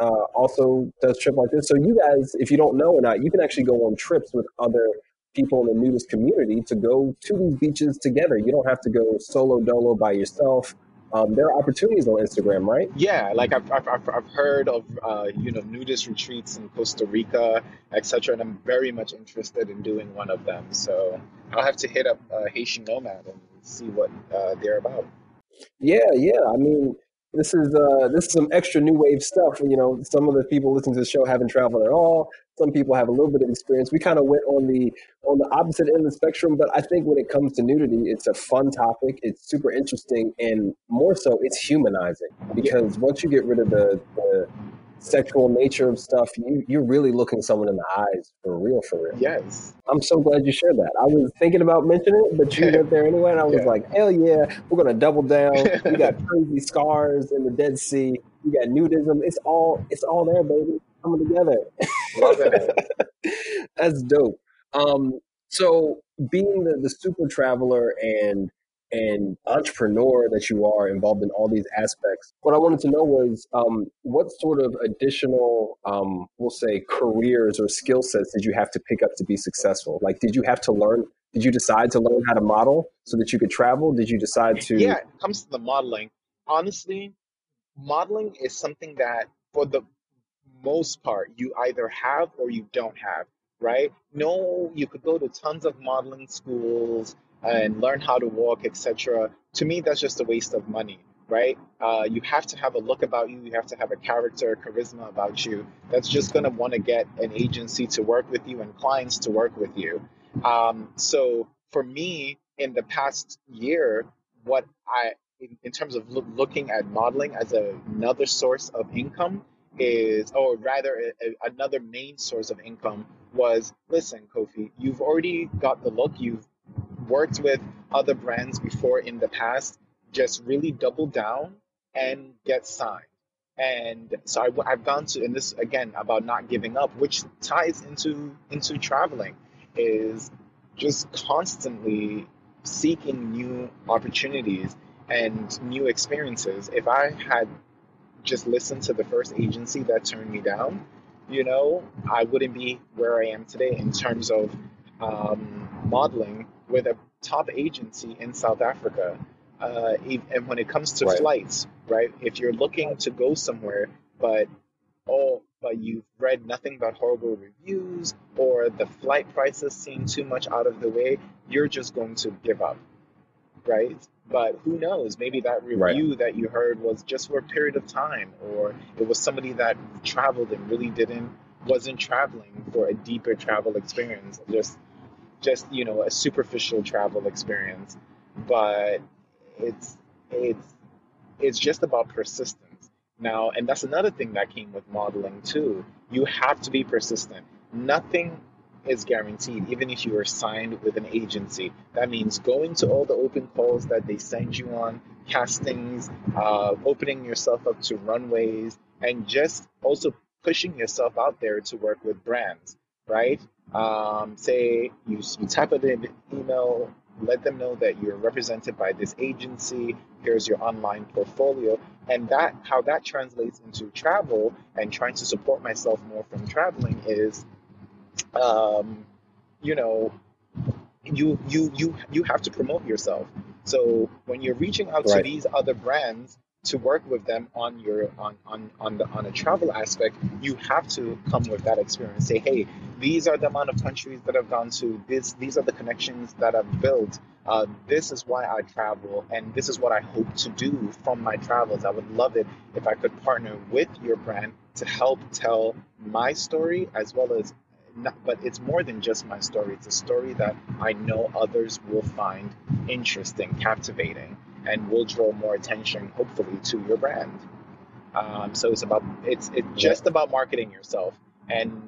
uh, also does trips like this. So you guys, if you don't know or not, you can actually go on trips with other people in the nudist community to go to these beaches together. You don't have to go solo dolo by yourself. Um, there are opportunities on Instagram, right? Yeah, like I've I've, I've heard of uh, you know, nudist retreats in Costa Rica, et cetera, and I'm very much interested in doing one of them. So I'll have to hit up uh, Haitian Nomad and see what uh, they're about. Yeah, yeah. I mean, this is uh, this is some extra new wave stuff. You know, some of the people listening to the show haven't traveled at all. Some people have a little bit of experience. We kind of went on the on the opposite end of the spectrum, but I think when it comes to nudity, it's a fun topic. It's super interesting, and more so, it's humanizing, because once you get rid of the, the sexual nature of stuff, you, you're really looking someone in the eyes for real, for real. Yes. I'm so glad you shared that. I was thinking about mentioning it, but you went there anyway, and I was yeah. like, hell yeah, we're going to double down. We got crazy scars in the Dead Sea. We got nudism. It's all, it's all there, baby. Coming together. Love it. That's dope. Um, so being the, the super traveler and and entrepreneur that you are, involved in all these aspects, what I wanted to know was um, what sort of additional, um, we'll say, careers or skill sets did you have to pick up to be successful? Like, did you have to learn Did you decide to learn how to model so that you could travel? Did you decide to? Yeah, it comes to the modeling. Honestly, modeling is something that for the most part, you either have or you don't have, right? No, you could go to tons of modeling schools and learn how to walk, et cetera. To me, that's just a waste of money, right? Uh, you have to have a look about you. You have to have a character, charisma about you. That's just going to want to get an agency to work with you and clients to work with you. Um, so for me, in the past year, what I, in, in terms of lo- looking at modeling as a, another source of income is, or rather a, a, another main source of income was, listen, Kofi, you've already got the look. You've worked with other brands before in the past. Just really double down and get signed. And so I, I've gone to, and this again about not giving up, which ties into, into traveling, is just constantly seeking new opportunities and new experiences. If I had just listened to the first agency that turned me down, you know, I wouldn't be where I am today in terms of um, modeling with a top agency in South Africa. Uh, and when it comes to right. flights, right? If you're looking to go somewhere, but oh, but you've read nothing but horrible reviews, or the flight prices seem too much out of the way, you're just going to give up, right? But who knows? Maybe that review right. that you heard was just for a period of time, or it was somebody that traveled and really didn't wasn't traveling for a deeper travel experience, just just you know a superficial travel experience. But it's it's it's just about persistence. Now, and that's another thing that came with modeling too. You have to be persistent. Nothing is guaranteed, even if you are signed with an agency. That means going to all the open calls that they send you on, castings, uh, opening yourself up to runways, and just also pushing yourself out there to work with brands, right? Um, say you, you type it in email, let them know that you're represented by this agency, here's your online portfolio, and that how that translates into travel and trying to support myself more from traveling is, um, you know, you you you you have to promote yourself. So when you're reaching out right. to these other brands to work with them on your on on on the on a travel aspect, you have to come with that experience. Say, hey, these are the amount of countries that I've gone to. This these are the connections that I've built. Uh, this is why I travel, and this is what I hope to do from my travels. I would love it if I could partner with your brand to help tell my story as well as, not, but it's more than just my story. It's a story that I know others will find interesting, captivating, and will draw more attention, hopefully, to your brand. Um, so it's about it's it's just about marketing yourself. And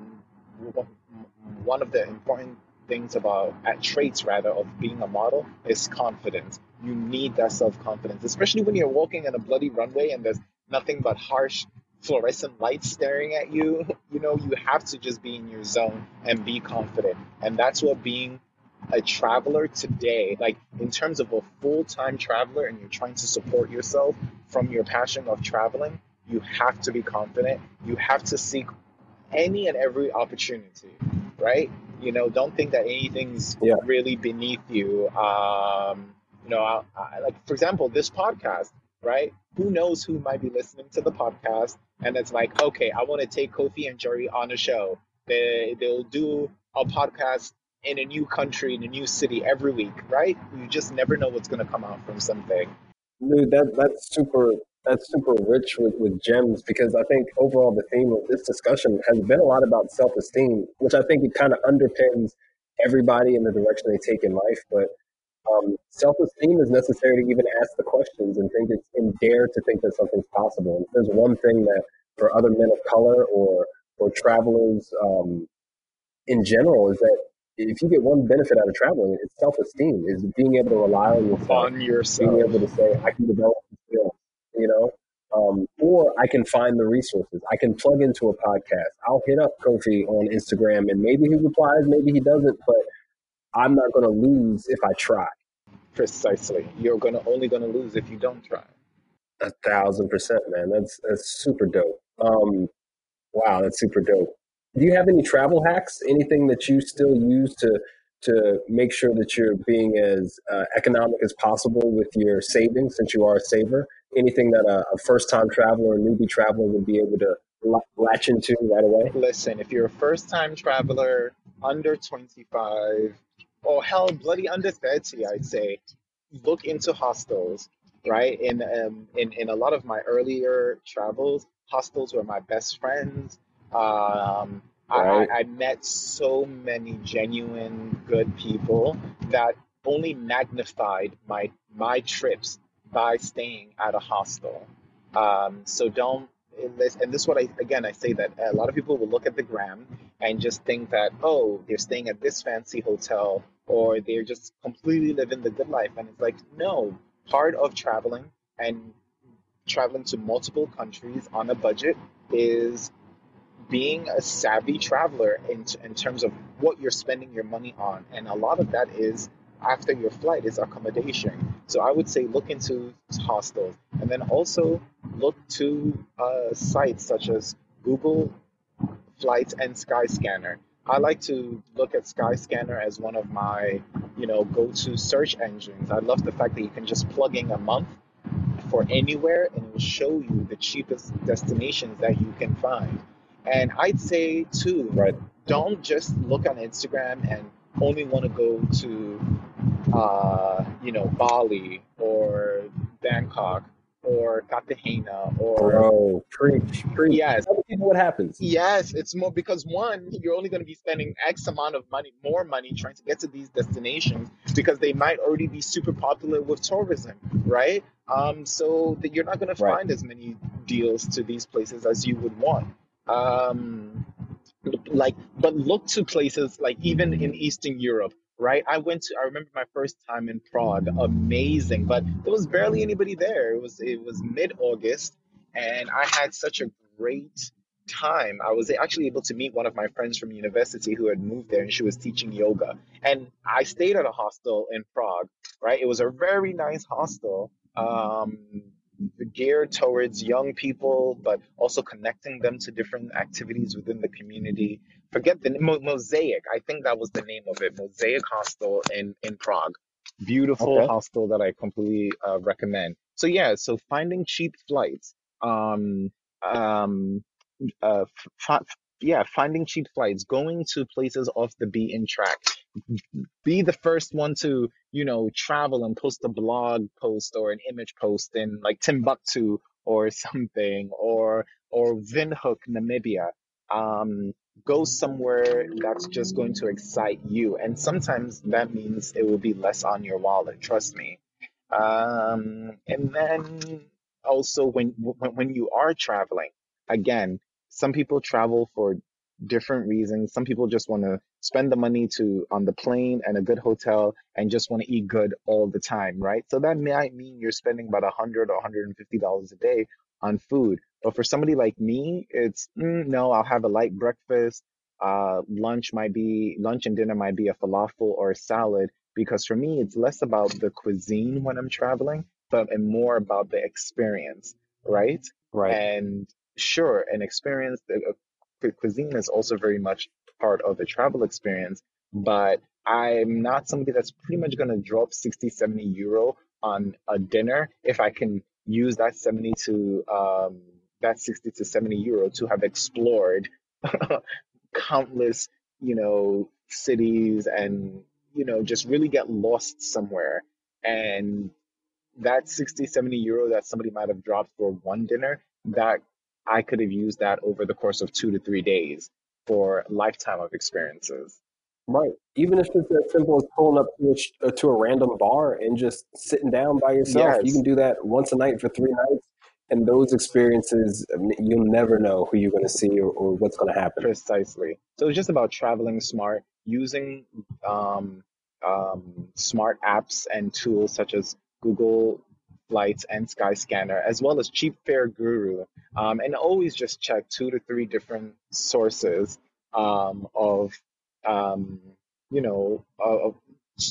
one of the important things about at traits rather of being a model is confidence. You need that self-confidence, especially when you're walking on a bloody runway and there's nothing but harsh fluorescent lights staring at you. You know, you have to just be in your zone and be confident. And that's what being a traveler today, like in terms of a full-time traveler, and you're trying to support yourself from your passion of traveling, you have to be confident. You have to seek any and every opportunity, right? You know, don't think that anything's yeah. really beneath you. Um, you know, I, I, like for example, this podcast, right? Who knows who might be listening to the podcast? And it's like, okay, I want to take Kofi and Jerry on a show. They they'll do a podcast in a new country, in a new city every week, right? You just never know what's going to come out from something. Dude, that, that's super that's super rich with, with gems, because I think overall the theme of this discussion has been a lot about self-esteem, which I think it kind of underpins everybody in the direction they take in life. But um, self-esteem is necessary to even ask the questions and think it's, and dare to think that something's possible. And if there's one thing that for other men of color or, or travelers um, in general is that if you get one benefit out of traveling, it's self-esteem, is being able to rely on yourself, on yourself. Being able to say, I can develop the skill, you know, um, or I can find the resources. I can plug into a podcast. I'll hit up Kofi on Instagram and maybe he replies, maybe he doesn't, but I'm not going to lose if I try. Precisely. You're gonna only going to lose if you don't try. A thousand percent, man. That's, that's super dope. Um, wow, that's super dope. Do you have any travel hacks, anything that you still use to to make sure that you're being as uh, economic as possible with your savings, since you are a saver. Anything that a, a first-time traveler, a newbie traveler would be able to latch into right away? Listen, if you're a first-time traveler under twenty-five, or hell, bloody under thirty, I'd say, look into hostels, right? In, um, in, in a lot of my earlier travels, hostels were my best friends. Um, right. I, I met so many genuine, good people that only magnified my my trips by staying at a hostel. Um, so don't, and this, and this is what I, again, I say that a lot of people will look at the gram and just think that, oh, they're staying at this fancy hotel or they're just completely living the good life. And it's like, no, part of traveling and traveling to multiple countries on a budget is being a savvy traveler in, in terms of what you're spending your money on. And a lot of that is after your flight is accommodation. So I would say look into hostels, and then also look to uh, sites such as Google Flights and Skyscanner. I like to look at Skyscanner as one of my, you know, go-to search engines. I love the fact that you can just plug in a month for anywhere and it will show you the cheapest destinations that you can find. And I'd say too, right, don't just look on Instagram and only want to go to, uh, you know, Bali or Bangkok or Cartagena or... Bro, preach, preach. Yes. Tell people what happens. Yes, it's more because one, you're only going to be spending X amount of money, more money trying to get to these destinations because they might already be super popular with tourism, right? Um, so that you're not going to find right. as many deals to these places as you would want. Um... Like, but look to places like even in Eastern Europe, right? I went to, I remember my first time in Prague, amazing, but there was barely anybody there. It was, it was mid-August and I had such a great time. I was actually able to meet one of my friends from university who had moved there and she was teaching yoga. And I stayed at a hostel in Prague, right? It was a very nice hostel, um, geared towards young people, but also connecting them to different activities within the community. Forget the Mo- Mosaic. I think that was the name of it. Mosaic Hostel in, in Prague. Beautiful okay. hostel that I completely uh, recommend. So yeah, so finding cheap flights. Um, um, uh, f- yeah, finding cheap flights, going to places off the beaten track. Be the first one to, you know, travel and post a blog post or an image post in like Timbuktu or something, or or Windhoek, Namibia. Um, go somewhere that's just going to excite you, and sometimes that means it will be less on your wallet. Trust me. Um, and then also when when when you are traveling, again, some people travel for different reasons. Some people just want to spend the money to on the plane and a good hotel and just want to eat good all the time, right? So that might mean you're spending about one hundred dollars or one hundred fifty dollars a day on food. But for somebody like me, it's mm, no, I'll have a light breakfast. Uh, lunch might be lunch and dinner might be a falafel or a salad, because for me, it's less about the cuisine when I'm traveling, but and more about the experience, right? Right. And sure, an experience that a, cuisine is also very much part of the travel experience, but I'm not somebody that's pretty much going to drop sixty, seventy euro on a dinner if I can use that seventy to um, that sixty to seventy euro to have explored countless, you know, cities and, you know, just really get lost somewhere. And that sixty, seventy euro that somebody might have dropped for one dinner, that I could have used that over the course of two to three days for a lifetime of experiences. Right. Even if it's as simple as pulling up to a, to a random bar and just sitting down by yourself, yes. You can do that once a night for three nights. And those experiences, you'll never know who you're going to see or, or what's going to happen. Precisely. So it's just about traveling smart, using um, um, smart apps and tools such as Google Flights and Skyscanner, as well as Cheap Fare Guru, um, and always just check two to three different sources um, of, um, you know, of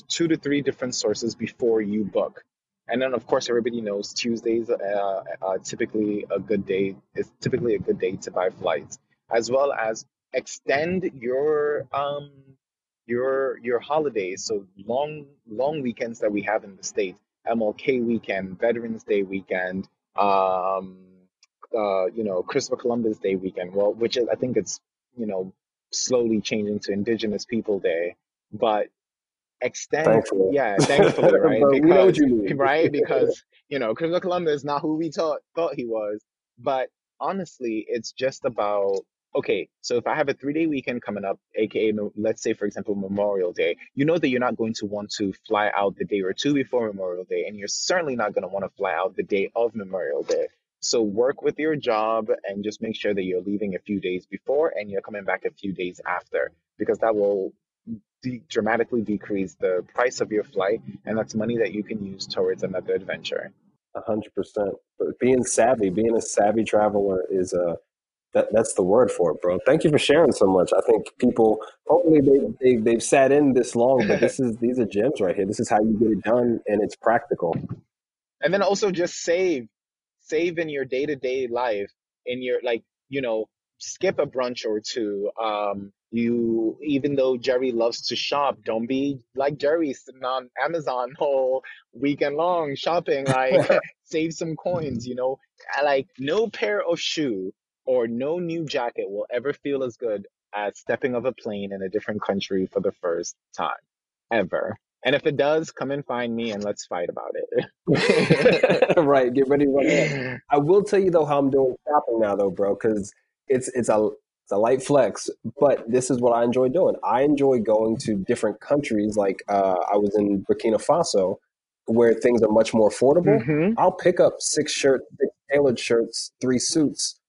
two to three different sources before you book. And then, of course, everybody knows Tuesdays uh, are typically a good day. It's typically a good day to buy flights, as well as extend your um, your your holidays, so long long weekends that we have in the States, M L K weekend, Veterans Day weekend, um, uh, you know, Christopher Columbus Day weekend. Well, which is, I think it's, you know, slowly changing to Indigenous People Day, but extend, thankfully. yeah, thankfully, right? Because, we know what you mean. Right, because you know, Christopher Columbus is not who we thought thought he was. But honestly, it's just about, okay, so if I have a three-day weekend coming up, aka let's say, for example, Memorial Day, you know that you're not going to want to fly out the day or two before Memorial Day, and you're certainly not going to want to fly out the day of Memorial Day. So work with your job and just make sure that you're leaving a few days before and you're coming back a few days after, because that will de- dramatically decrease the price of your flight, and that's money that you can use towards another adventure. A hundred percent. But being savvy, being a savvy traveler is a, That, that's the word for it, bro. Thank you for sharing so much. I think people, hopefully they, they, they've sat in this long, but this is these are gems right here. This is how you get it done, and it's practical. And then also just save. Save in your day-to-day life, in your, like, you know, skip a brunch or two. Um, you, even though Jerry loves to shop, don't be like Jerry sitting on Amazon all weekend long shopping. Like, save some coins, you know. Like, no pair of shoe or no new jacket will ever feel as good as stepping off a plane in a different country for the first time, ever. And if it does, come and find me and let's fight about it. Right, get ready to run in. I will tell you though how I'm doing shopping now though, bro, because it's it's a it's a light flex, but this is what I enjoy doing. I enjoy going to different countries. Like uh, I was in Burkina Faso, where things are much more affordable. Mm-hmm. I'll pick up six shirts, six tailored shirts, three suits,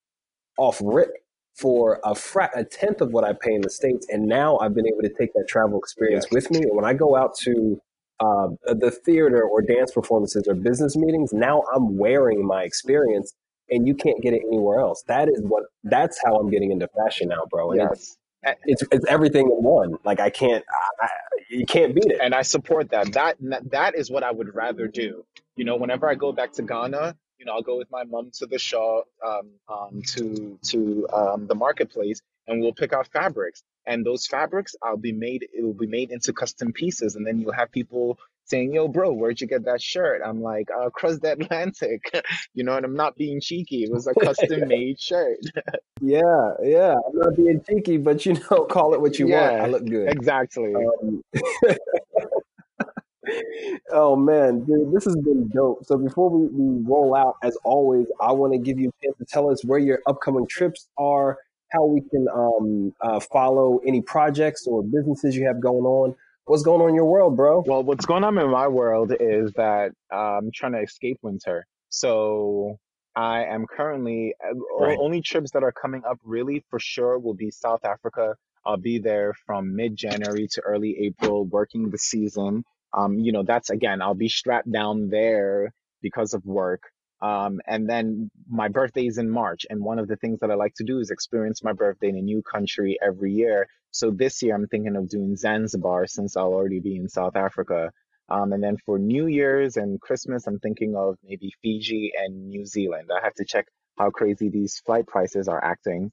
off rip for a frat, a tenth of what I pay in the States. And now I've been able to take that travel experience yes. with me. And when I go out to uh, the theater or dance performances or business meetings, now I'm wearing my experience, and you can't get it anywhere else. That is what, that's how I'm getting into fashion now, bro. And yes. it's, it's, it's everything in one. Like I can't, I, you can't beat it. And I support that. That, that is what I would rather do. You know, whenever I go back to Ghana, you know, I'll go with my mom to the shop, um, um, to to um, the marketplace, and we'll pick out fabrics. And those fabrics, I'll be made. It will be made into custom pieces, and then you'll have people saying, "Yo, bro, where'd you get that shirt?" I'm like, uh, "Across the Atlantic," you know. And I'm not being cheeky. It was a custom-made shirt. yeah, yeah. I'm not being cheeky, but you know, call it what you yeah, want. I look good. Exactly. Um, Oh man, dude, this has been dope. So before we, we roll out, as always, I want to give you a chance to tell us where your upcoming trips are, how we can um, uh, follow any projects or businesses you have going on. What's going on in your world, bro? Well, what's going on in my world is that I'm trying to escape winter. So I am currently, right. only trips that are coming up really for sure will be South Africa. I'll be there from mid-January to early April, working the season. Um, you know, that's, again, I'll be strapped down there because of work. Um, and then my birthday is in March. And one of the things that I like to do is experience my birthday in a new country every year. So this year I'm thinking of doing Zanzibar, since I'll already be in South Africa. Um, and then for New Year's and Christmas, I'm thinking of maybe Fiji and New Zealand. I have to check how crazy these flight prices are acting.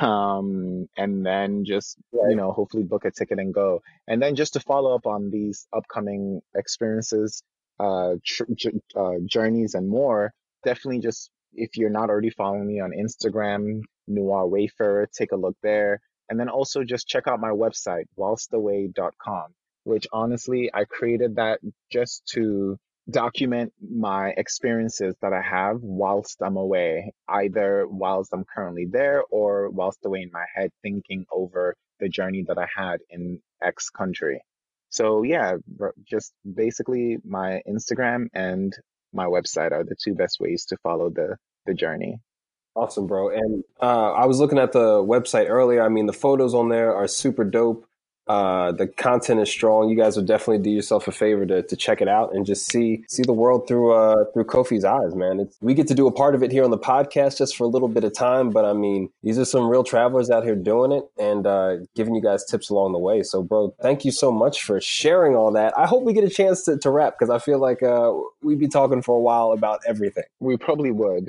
Um, and then just, you know, hopefully book a ticket and go. And then just to follow up on these upcoming experiences, uh, tr- j- uh, journeys and more, definitely just, if you're not already following me on Instagram, Noir Wayfarer, take a look there. And then also just check out my website, whilstaway dot com, which honestly, I created that just to document my experiences that I have whilst I'm away, either whilst I'm currently there or whilst away in my head thinking over the journey that I had in X country. So yeah, just basically my Instagram and my website are the two best ways to follow the the journey. Awesome, bro. And uh, I was looking at the website earlier. I mean, the photos on there are super dope. Uh, the content is strong. You guys will definitely do yourself a favor to, to check it out and just see see the world through uh, through Kofi's eyes, man. It's, we get to do a part of it here on the podcast just for a little bit of time, but I mean, these are some real travelers out here doing it and uh, giving you guys tips along the way. So, bro, thank you so much for sharing all that. I hope we get a chance to, to wrap, because I feel like uh, we'd be talking for a while about everything. We probably would.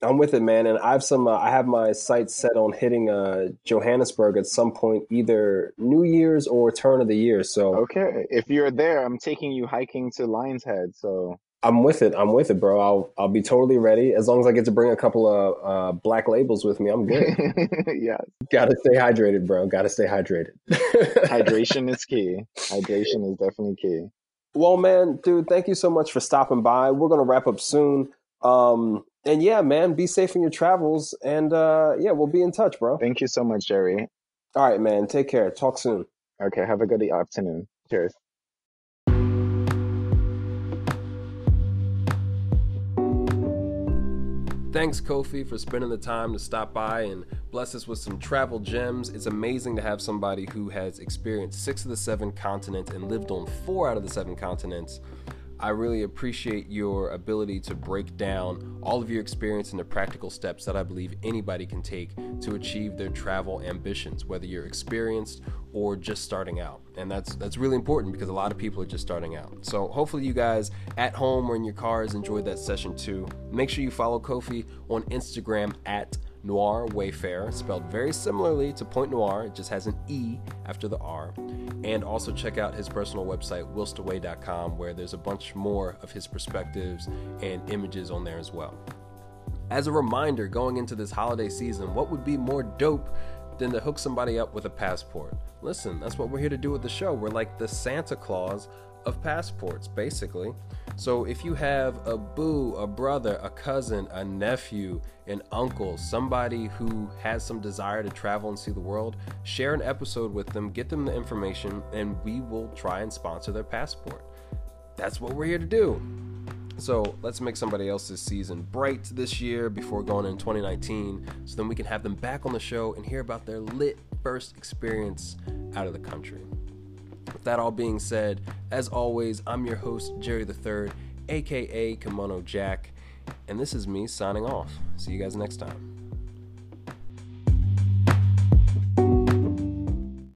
I'm with it, man. And I have some. Uh, I have my sights set on hitting uh, Johannesburg at some point, either New Year's years or turn of the year. So okay, if you're there, I'm taking you hiking to Lion's Head. So I'm with it. I'm with it, bro. I'll I'll be totally ready as long as I get to bring a couple of uh, black labels with me. I'm good. Yeah, gotta stay hydrated, bro. Gotta stay hydrated. Hydration is key. Hydration is definitely key. Well, man, dude, thank you so much for stopping by. We're gonna wrap up soon. Um, and yeah, man, be safe in your travels. And uh, yeah, we'll be in touch, bro. Thank you so much, Jerry. All right, man. Take care. Talk soon. Okay. Have a good afternoon. Cheers. Thanks, Kofi, for spending the time to stop by and bless us with some travel gems. It's amazing to have somebody who has experienced six of the seven continents and lived on four out of the seven continents. I really appreciate your ability to break down all of your experience and the practical steps that I believe anybody can take to achieve their travel ambitions, whether you're experienced or just starting out. And that's that's really important because a lot of people are just starting out. So hopefully you guys at home or in your cars enjoyed that session too. Make sure you follow Kofi on Instagram at Noir Wayfarer, spelled very similarly to Point Noir. It just has an E after the R. And also check out his personal website, Whilstaway dot com, where there's a bunch more of his perspectives and images on there as well. As a reminder, going into this holiday season, what would be more dope than to hook somebody up with a passport? Listen, that's what we're here to do with the show. We're like the Santa Claus of passports, basically. So if you have a boo, a brother, a cousin, a nephew, an uncle, somebody who has some desire to travel and see the world, share an episode with them, get them the information, and we will try and sponsor their passport. That's what we're here to do. So let's make somebody else's season bright this year before going in twenty nineteen, so then we can have them back on the show and hear about their lit first experience out of the country. With that all being said, as always, I'm your host, Jerry the Third, aka Kimono Jack, and this is me signing off. See you guys next time.